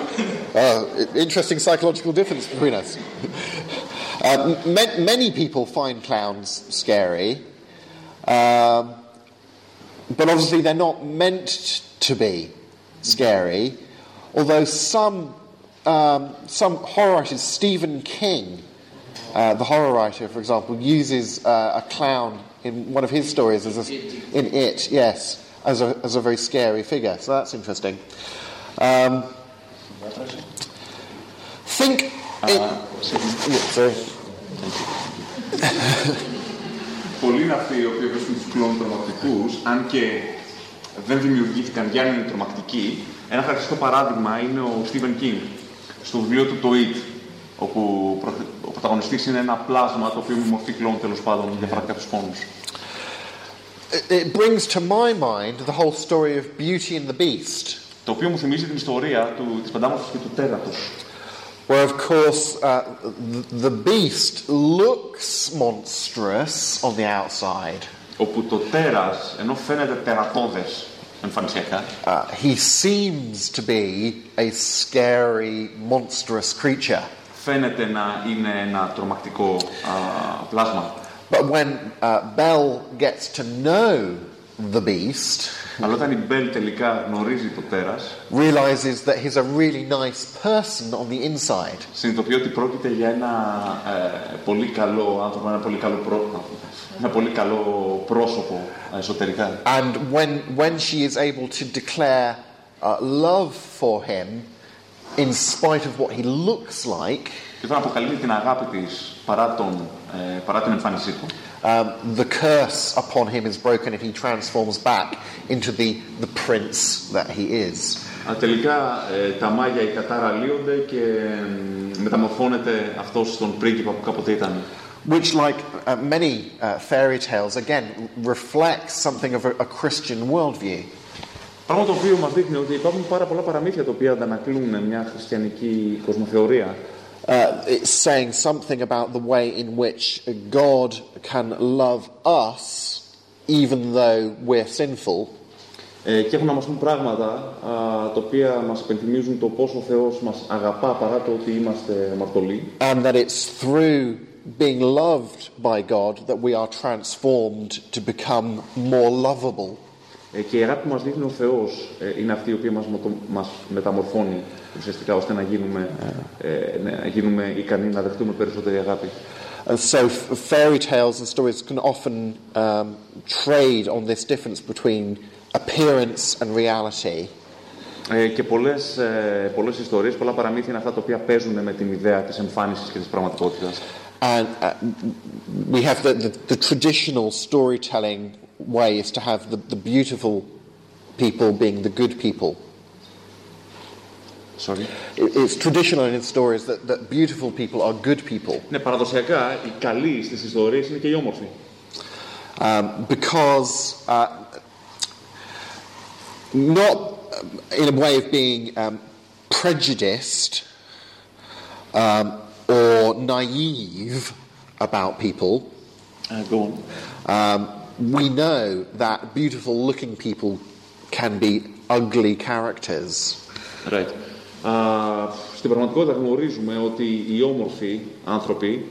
Interesting psychological difference between us. Uh, ma- many people find clowns scary, um, but obviously they're not meant to be scary. Although some um, some horror writers, Stephen King, uh, the horror writer, for example, uses uh, a clown in one of his stories as a, in It, yes, as a as a very scary figure. So that's interesting. Um, think. It, Πολλοί είναι αυτοί οι οποίοι βρίσκουν τους κλόουν τρομακτικούς, αν και δεν δημιουργήθηκαν για να είναι τρομακτικοί. Ένα χαρακτηριστικό παράδειγμα είναι ο Στίβεν Κινγκ στο βιβλίο του το It, όπου ο πρωταγωνιστής είναι ένα πλάσμα το οποίο μορφή κλόουν τέλος πάντων για παρακάτους πόνους. It brings to my mind the whole story of Beauty and the Beast. Το οποίο μου θυμίζει την ιστορία του, της Πεντάμορφης και του Τέρατος. Where, of course, uh, the beast looks monstrous on the outside. Όπου το τέρας, ενώ φαίνεται τερατώδες εμφανισιακά. He seems to be a scary, monstrous creature. Φαίνεται να είναι ένα τρομακτικό πλάσμα. But when uh, Belle gets to know the beast, αλλά όταν η Μπέλ τελικά γνωρίζει το τέρας, realizes that he's a really nice person on the inside. Συνειδητοποιεί ότι πρόκειται για ένα ε, πολύ καλό άνθρωπο, ένα πολύ καλό, πρό... ένα πολύ καλό πρόσωπο εσωτερικά. And when when she is able to declare uh, love for him in spite of what he looks like, και όταν αποκαλεί την αγάπη της παρά τον ε, παρά την εμφάνισή του, Um, the curse upon him is broken if he transforms back into the, the prince that he is. Τελικά τα μάγια ή κατάρα λύονται και μεταμορφώνεται αυτός στον πρίγκιπα που κάποτε ήταν. Which, like uh, many uh, fairy tales, again reflects something of a, a Christian worldview. Πράγμα το οποίο μας δείχνει ότι υπάρχουν πάρα πολλά παραμύθια τα οποία αντανακλούν μια χριστιανική κοσμοθεωρία. Uh, it's saying something about the way in which God can love us, even though we're sinful. Και έχουν να μας πούν πράγματα τα οποία μας υπενθυμίζουν το πόσο ο Θεός μας αγαπά παρά το ότι είμαστε αμαρτωλοί. And that it's through being loved by God that we are transformed to become more lovable. Και η αγάπη που μας δείχνει ο Θεός είναι αυτή η οποία μας, μας μεταμορφώνει ουσιαστικά ώστε να γίνουμε, ε, να γίνουμε ικανοί να δεχτούμε περισσότερη αγάπη. And so fairy tales and stories can often um, trade on this difference between appearance and reality. Ε, και πολλές, ε, πολλές ιστορίες, πολλά παραμύθια είναι αυτά τα οποία παίζουν με την ιδέα της εμφάνισης και της πραγματικότητας. And uh, we have the, the, the traditional storytelling way is to have the, the beautiful people being the good people. Sorry. It's traditional in stories that, that beautiful people are good people. Ναι, παραδοσιακά οι καλοί στις ιστορίες είναι και οι όμορφοι. Because uh, not in a way of being um, prejudiced um, or naive about people. Uh, go on. Um, We know that beautiful-looking people can be ugly characters. Right. Uh, στην πραγματικότητα γνωρίζουμε ότι οι όμορφοι άνθρωποι,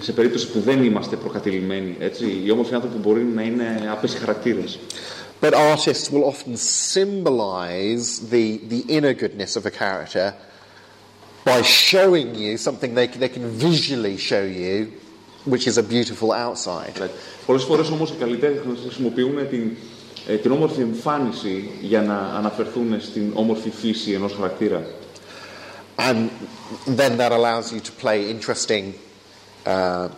σε περίπτωση που δεν είμαστε προκατειλημμένοι, έτσι, οι όμορφοι άνθρωποι μπορεί να είναι άπεσοι χαρακτήρες. But artists will often symbolize the the inner goodness of a character by showing you something they they can visually show you, which is a beautiful outside. Right. Πολλές φορές όμως οι καλλιτέχνες χρησιμοποιούν την, ε, την όμορφη εμφάνιση για να αναφερθούν στην όμορφη φύση ενός χαρακτήρα. And then that allows you to play interesting uh,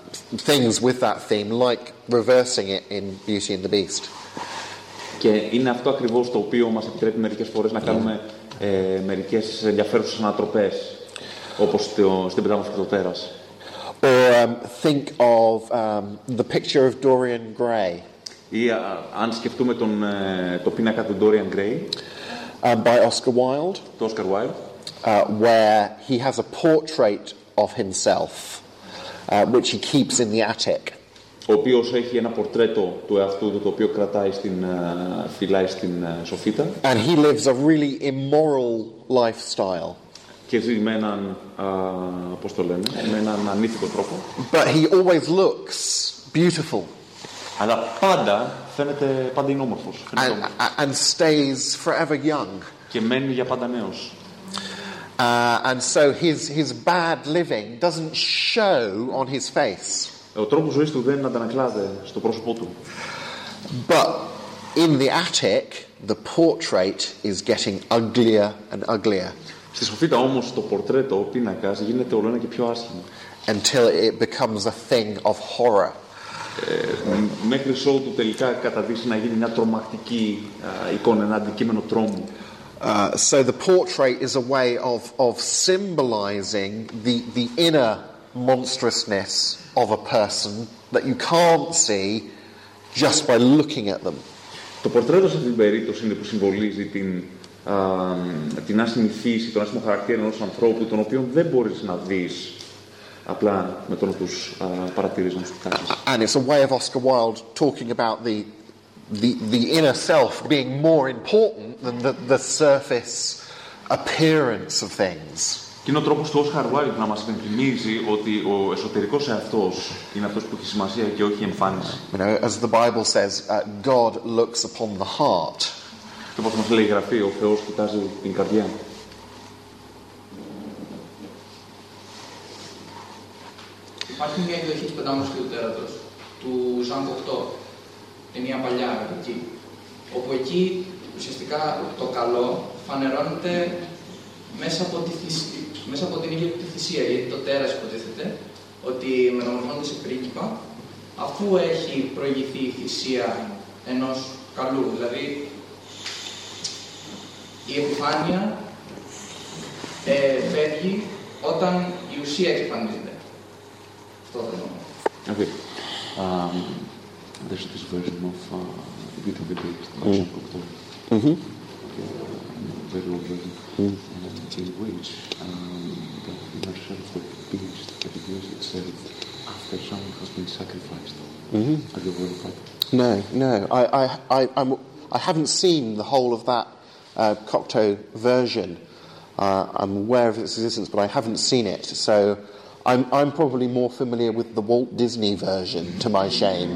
things with that theme, like reversing it in Beauty and the Beast. Και είναι αυτό ακριβώς το οποίο μας επιτρέπει μερικές φορές να κάνουμε ε, μερικές ενδιαφέρουσες ανατροπές, όπως το, στην Πεντάμορφη και το Τέρας. Or um, think of um, The Picture of Dorian Gray. Ή αν σκεφτούμε τον το πίνακα του Dorian Gray. By Oscar Wilde. Το Oscar Wilde. Uh, where he has a portrait of himself, uh, which he keeps in the attic. ο οποίος έχει ένα πορτρέτο του εαυτού του, το οποίο κρατάει στην, φυλάει στην σοφίτα. And he lives a really immoral lifestyle. Και ζει με έναν, πώς το λένε, με έναν ανήθικο τρόπο. But he always looks beautiful. Αλλά πάντα φαίνεται, πάντα είναι όμορφος. And, and stays forever young. Και μένει για πάντα νέος. Uh, and so his, his bad living doesn't show on his face. Ο τρόπος ζωής του δεν αντανακλάται στο πρόσωπό του. But in the attic, the portrait is getting uglier and uglier. Στη σοφίτα όμως το πορτρέτο, ο πίνακας, γίνεται όλο ένα και πιο άσχημο. Until it becomes a thing of horror. Μέχρι ότου τελικά καταδείξει να γίνει μια τρομακτική εικόνα, ένα αντικείμενο τρόμου. Uh, so the portrait is a way of, of symbolizing the, the inner monstrousness of a person that you can't see just by looking at them. Το πορτρέτο σε αυτήν την περίπτωση είναι που συμβολίζει την, α, την άσχημη φύση, τον άσχημο χαρακτήρα ενός ανθρώπου, τον οποίο δεν μπορείς να δεις απλά με τον τους παρατηρείς να σου κοιτάξεις. And it's a way of Oscar Wilde talking about the The, the inner self being more important than the, the surface appearance of things. Και είναι ο τρόπος του Όσκαρ Γουάιλντ να μας υπενθυμίζει ότι ο εσωτερικός εαυτός είναι αυτός που έχει σημασία και όχι η εμφάνιση. You know, as the Bible says, uh, God looks upon the heart. Και όπως μας λέει η Γραφή, ο Θεός κοιτάζει την καρδιά. Υπάρχει μια εκδοχή της Πεντάμωσης του Τέρατος, του Ζαν Κοκτό. Μια παλιά αγγλική, όπου εκεί ουσιαστικά το καλό φανερώνεται μέσα από, τη θυσία, μέσα από την ίδια τη θυσία, γιατί το τέρας υποτίθεται ότι μεταμορφώνεται σε πρίγκιπα αφού έχει προηγηθεί η θυσία ενός καλού, δηλαδή η επιφάνεια ε, φεύγει όταν η ουσία εξαφανίζεται. Αυτό θα εννοώ. Okay. Um... There's this version of uh, the Beauty of the Beast, mm. mm-hmm. okay, uh, very old version, mm. uh, in which um, the inner self of the beast reveals itself after someone has been sacrificed. Mm-hmm. Are you aware of that? No, no. I, I, I, I'm, I haven't seen the whole of that uh, Cocteau version. Uh, I'm aware of its existence, but I haven't seen it, so... I'm, I'm probably more familiar with the Walt Disney version, to my shame.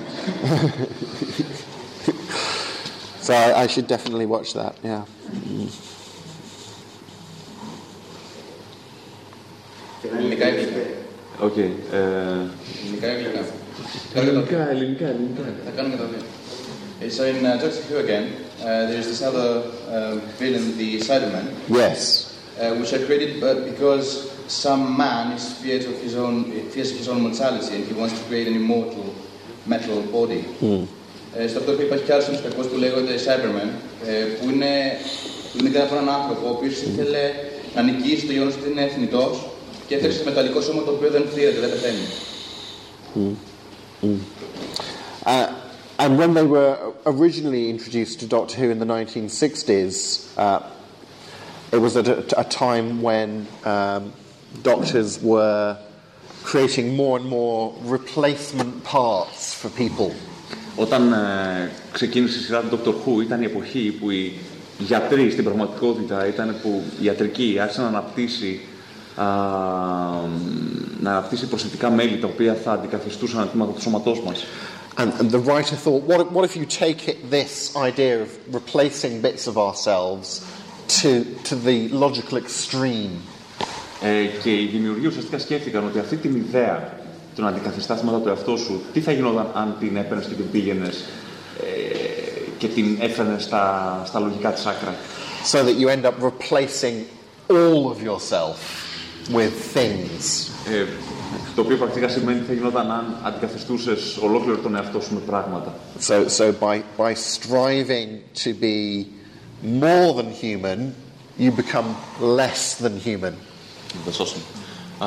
So I, I should definitely watch that, yeah. Ελληνικά, ελληνικά. Οκ. Ελληνικά, ελληνικά. Ελληνικά, ελληνικά, ελληνικά. Θα κάνουμε τα δύο. So in uh, Doctor Who again, uh, there's this other uh, villain, the Cyberman. Yes. Uh, which I created but because some man is feared of his own fears of his own mortality and he wants to create an immortal metal body. Mm. Ε, στο αυτό που υπάρχει κι άλλος ένας κακός που λέγονται Cyberman, ε, που είναι, είναι κατά αυτόν έναν άνθρωπο ο οποίος ήθελε να νικήσει το γεγονός ότι είναι θνητός και έφτιαξε mm. μεταλλικό σώμα το οποίο δεν φύγεται, δεν πεθαίνει. Mm. Mm. Uh, and when they were originally introduced to Doctor Who in the nineteen sixties, uh, it was at a, a time when um, doctors were creating more and more replacement parts for people. Όταν ε, ξεκίνησε η σειρά του Doctor Who, ήταν η εποχή που οι γιατροί στην πραγματικότητα ήταν που οι ιατρικοί άρχισαν να αναπτύσσει, α, να αναπτύσσει προσθετικά μέλη τα οποία θα αντικαθιστούσαν τμήματα του σώματός μας. And, and the writer thought, what, what if you take it, this idea of replacing bits of ourselves to, to the logical extreme? Ε, και οι δημιουργοί ουσιαστικά σκέφτηκαν ότι αυτή την ιδέα του να αντικαθιστάς μετά το εαυτό σου, τι θα γινόταν αν την έπαιρνες και την πήγαινες ε, και την έφερνες στα, στα λογικά της άκρα. So that you end up replacing all of yourself with things. Ε, το οποίο πρακτικά σημαίνει τι θα γινόταν αν αντικαθιστούσες ολόκληρο τον εαυτό σου με πράγματα. So, so by, by striving to be more than human, you become less than human. Uh,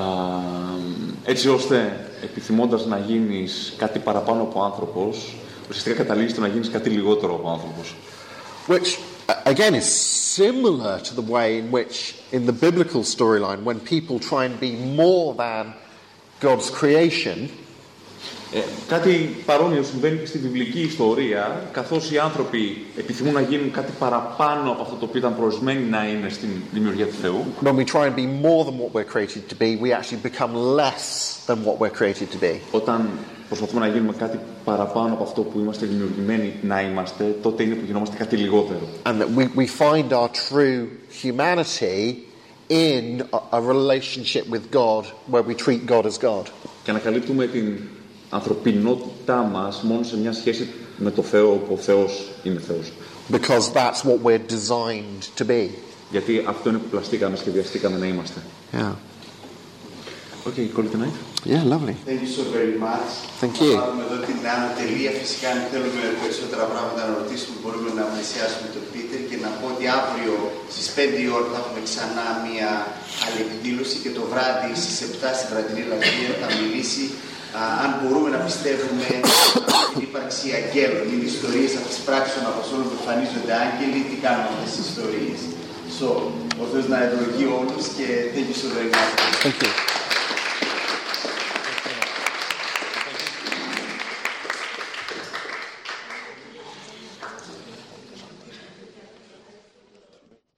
έτσι ώστε επιθυμώντας να γίνεις κάτι παραπάνω από άνθρωπος, ουσιαστικά καταλήγεις στο να γίνεις κάτι λιγότερο από άνθρωπος. Which again is similar to the way in which in the biblical storyline when people try and be more than God's creation. Ε, κάτι παρόμοιο συμβαίνει και στη βιβλική ιστορία, καθώς οι άνθρωποι επιθυμούν να γίνουν κάτι παραπάνω από αυτό το οποίο ήταν προορισμένοι να είναι στην δημιουργία του Θεού. When we try and be more than what we're created to be, we actually become less than what we're created to be. Όταν προσπαθούμε να γίνουμε κάτι παραπάνω από αυτό που είμαστε δημιουργημένοι να είμαστε, τότε είναι που γινόμαστε κάτι λιγότερο. And that we, we find our true humanity in a, a relationship with God, where we treat God as God. Και ανακαλύπτουμε την ανθρωπινότητά μας μόνο σε μια σχέση με το Θεό, που ο Θεός είναι Θεός. Because that's what we're designed to be. Γιατί αυτό είναι που πλαστήκαμε, σχεδιαστήκαμε να είμαστε. Yeah. Okay, call it a night. Yeah, lovely. Thank you so very much. Thank you. Πάμε εδώ την ανατελεία. Φυσικά, αν θέλουμε περισσότερα πράγματα να ρωτήσουμε, μπορούμε να πλησιάσουμε τον Πίτερ και να πω ότι αύριο στις πέντε η ώρα θα έχουμε ξανά μια άλλη εκδήλωση και το βράδυ στις επτά στην βραδινή λατρεία θα μιλήσει α, αν μπορούμε να πιστεύουμε την ύπαρξη αγγέλων. Είναι ιστορίες από τις πράξεις των Αποστόλων που εμφανίζονται άγγελοι. Τι κάνουμε αυτές τις ιστορίες. So, ο Θεός να ευλογεί όλους και thank you so very much. Thank you.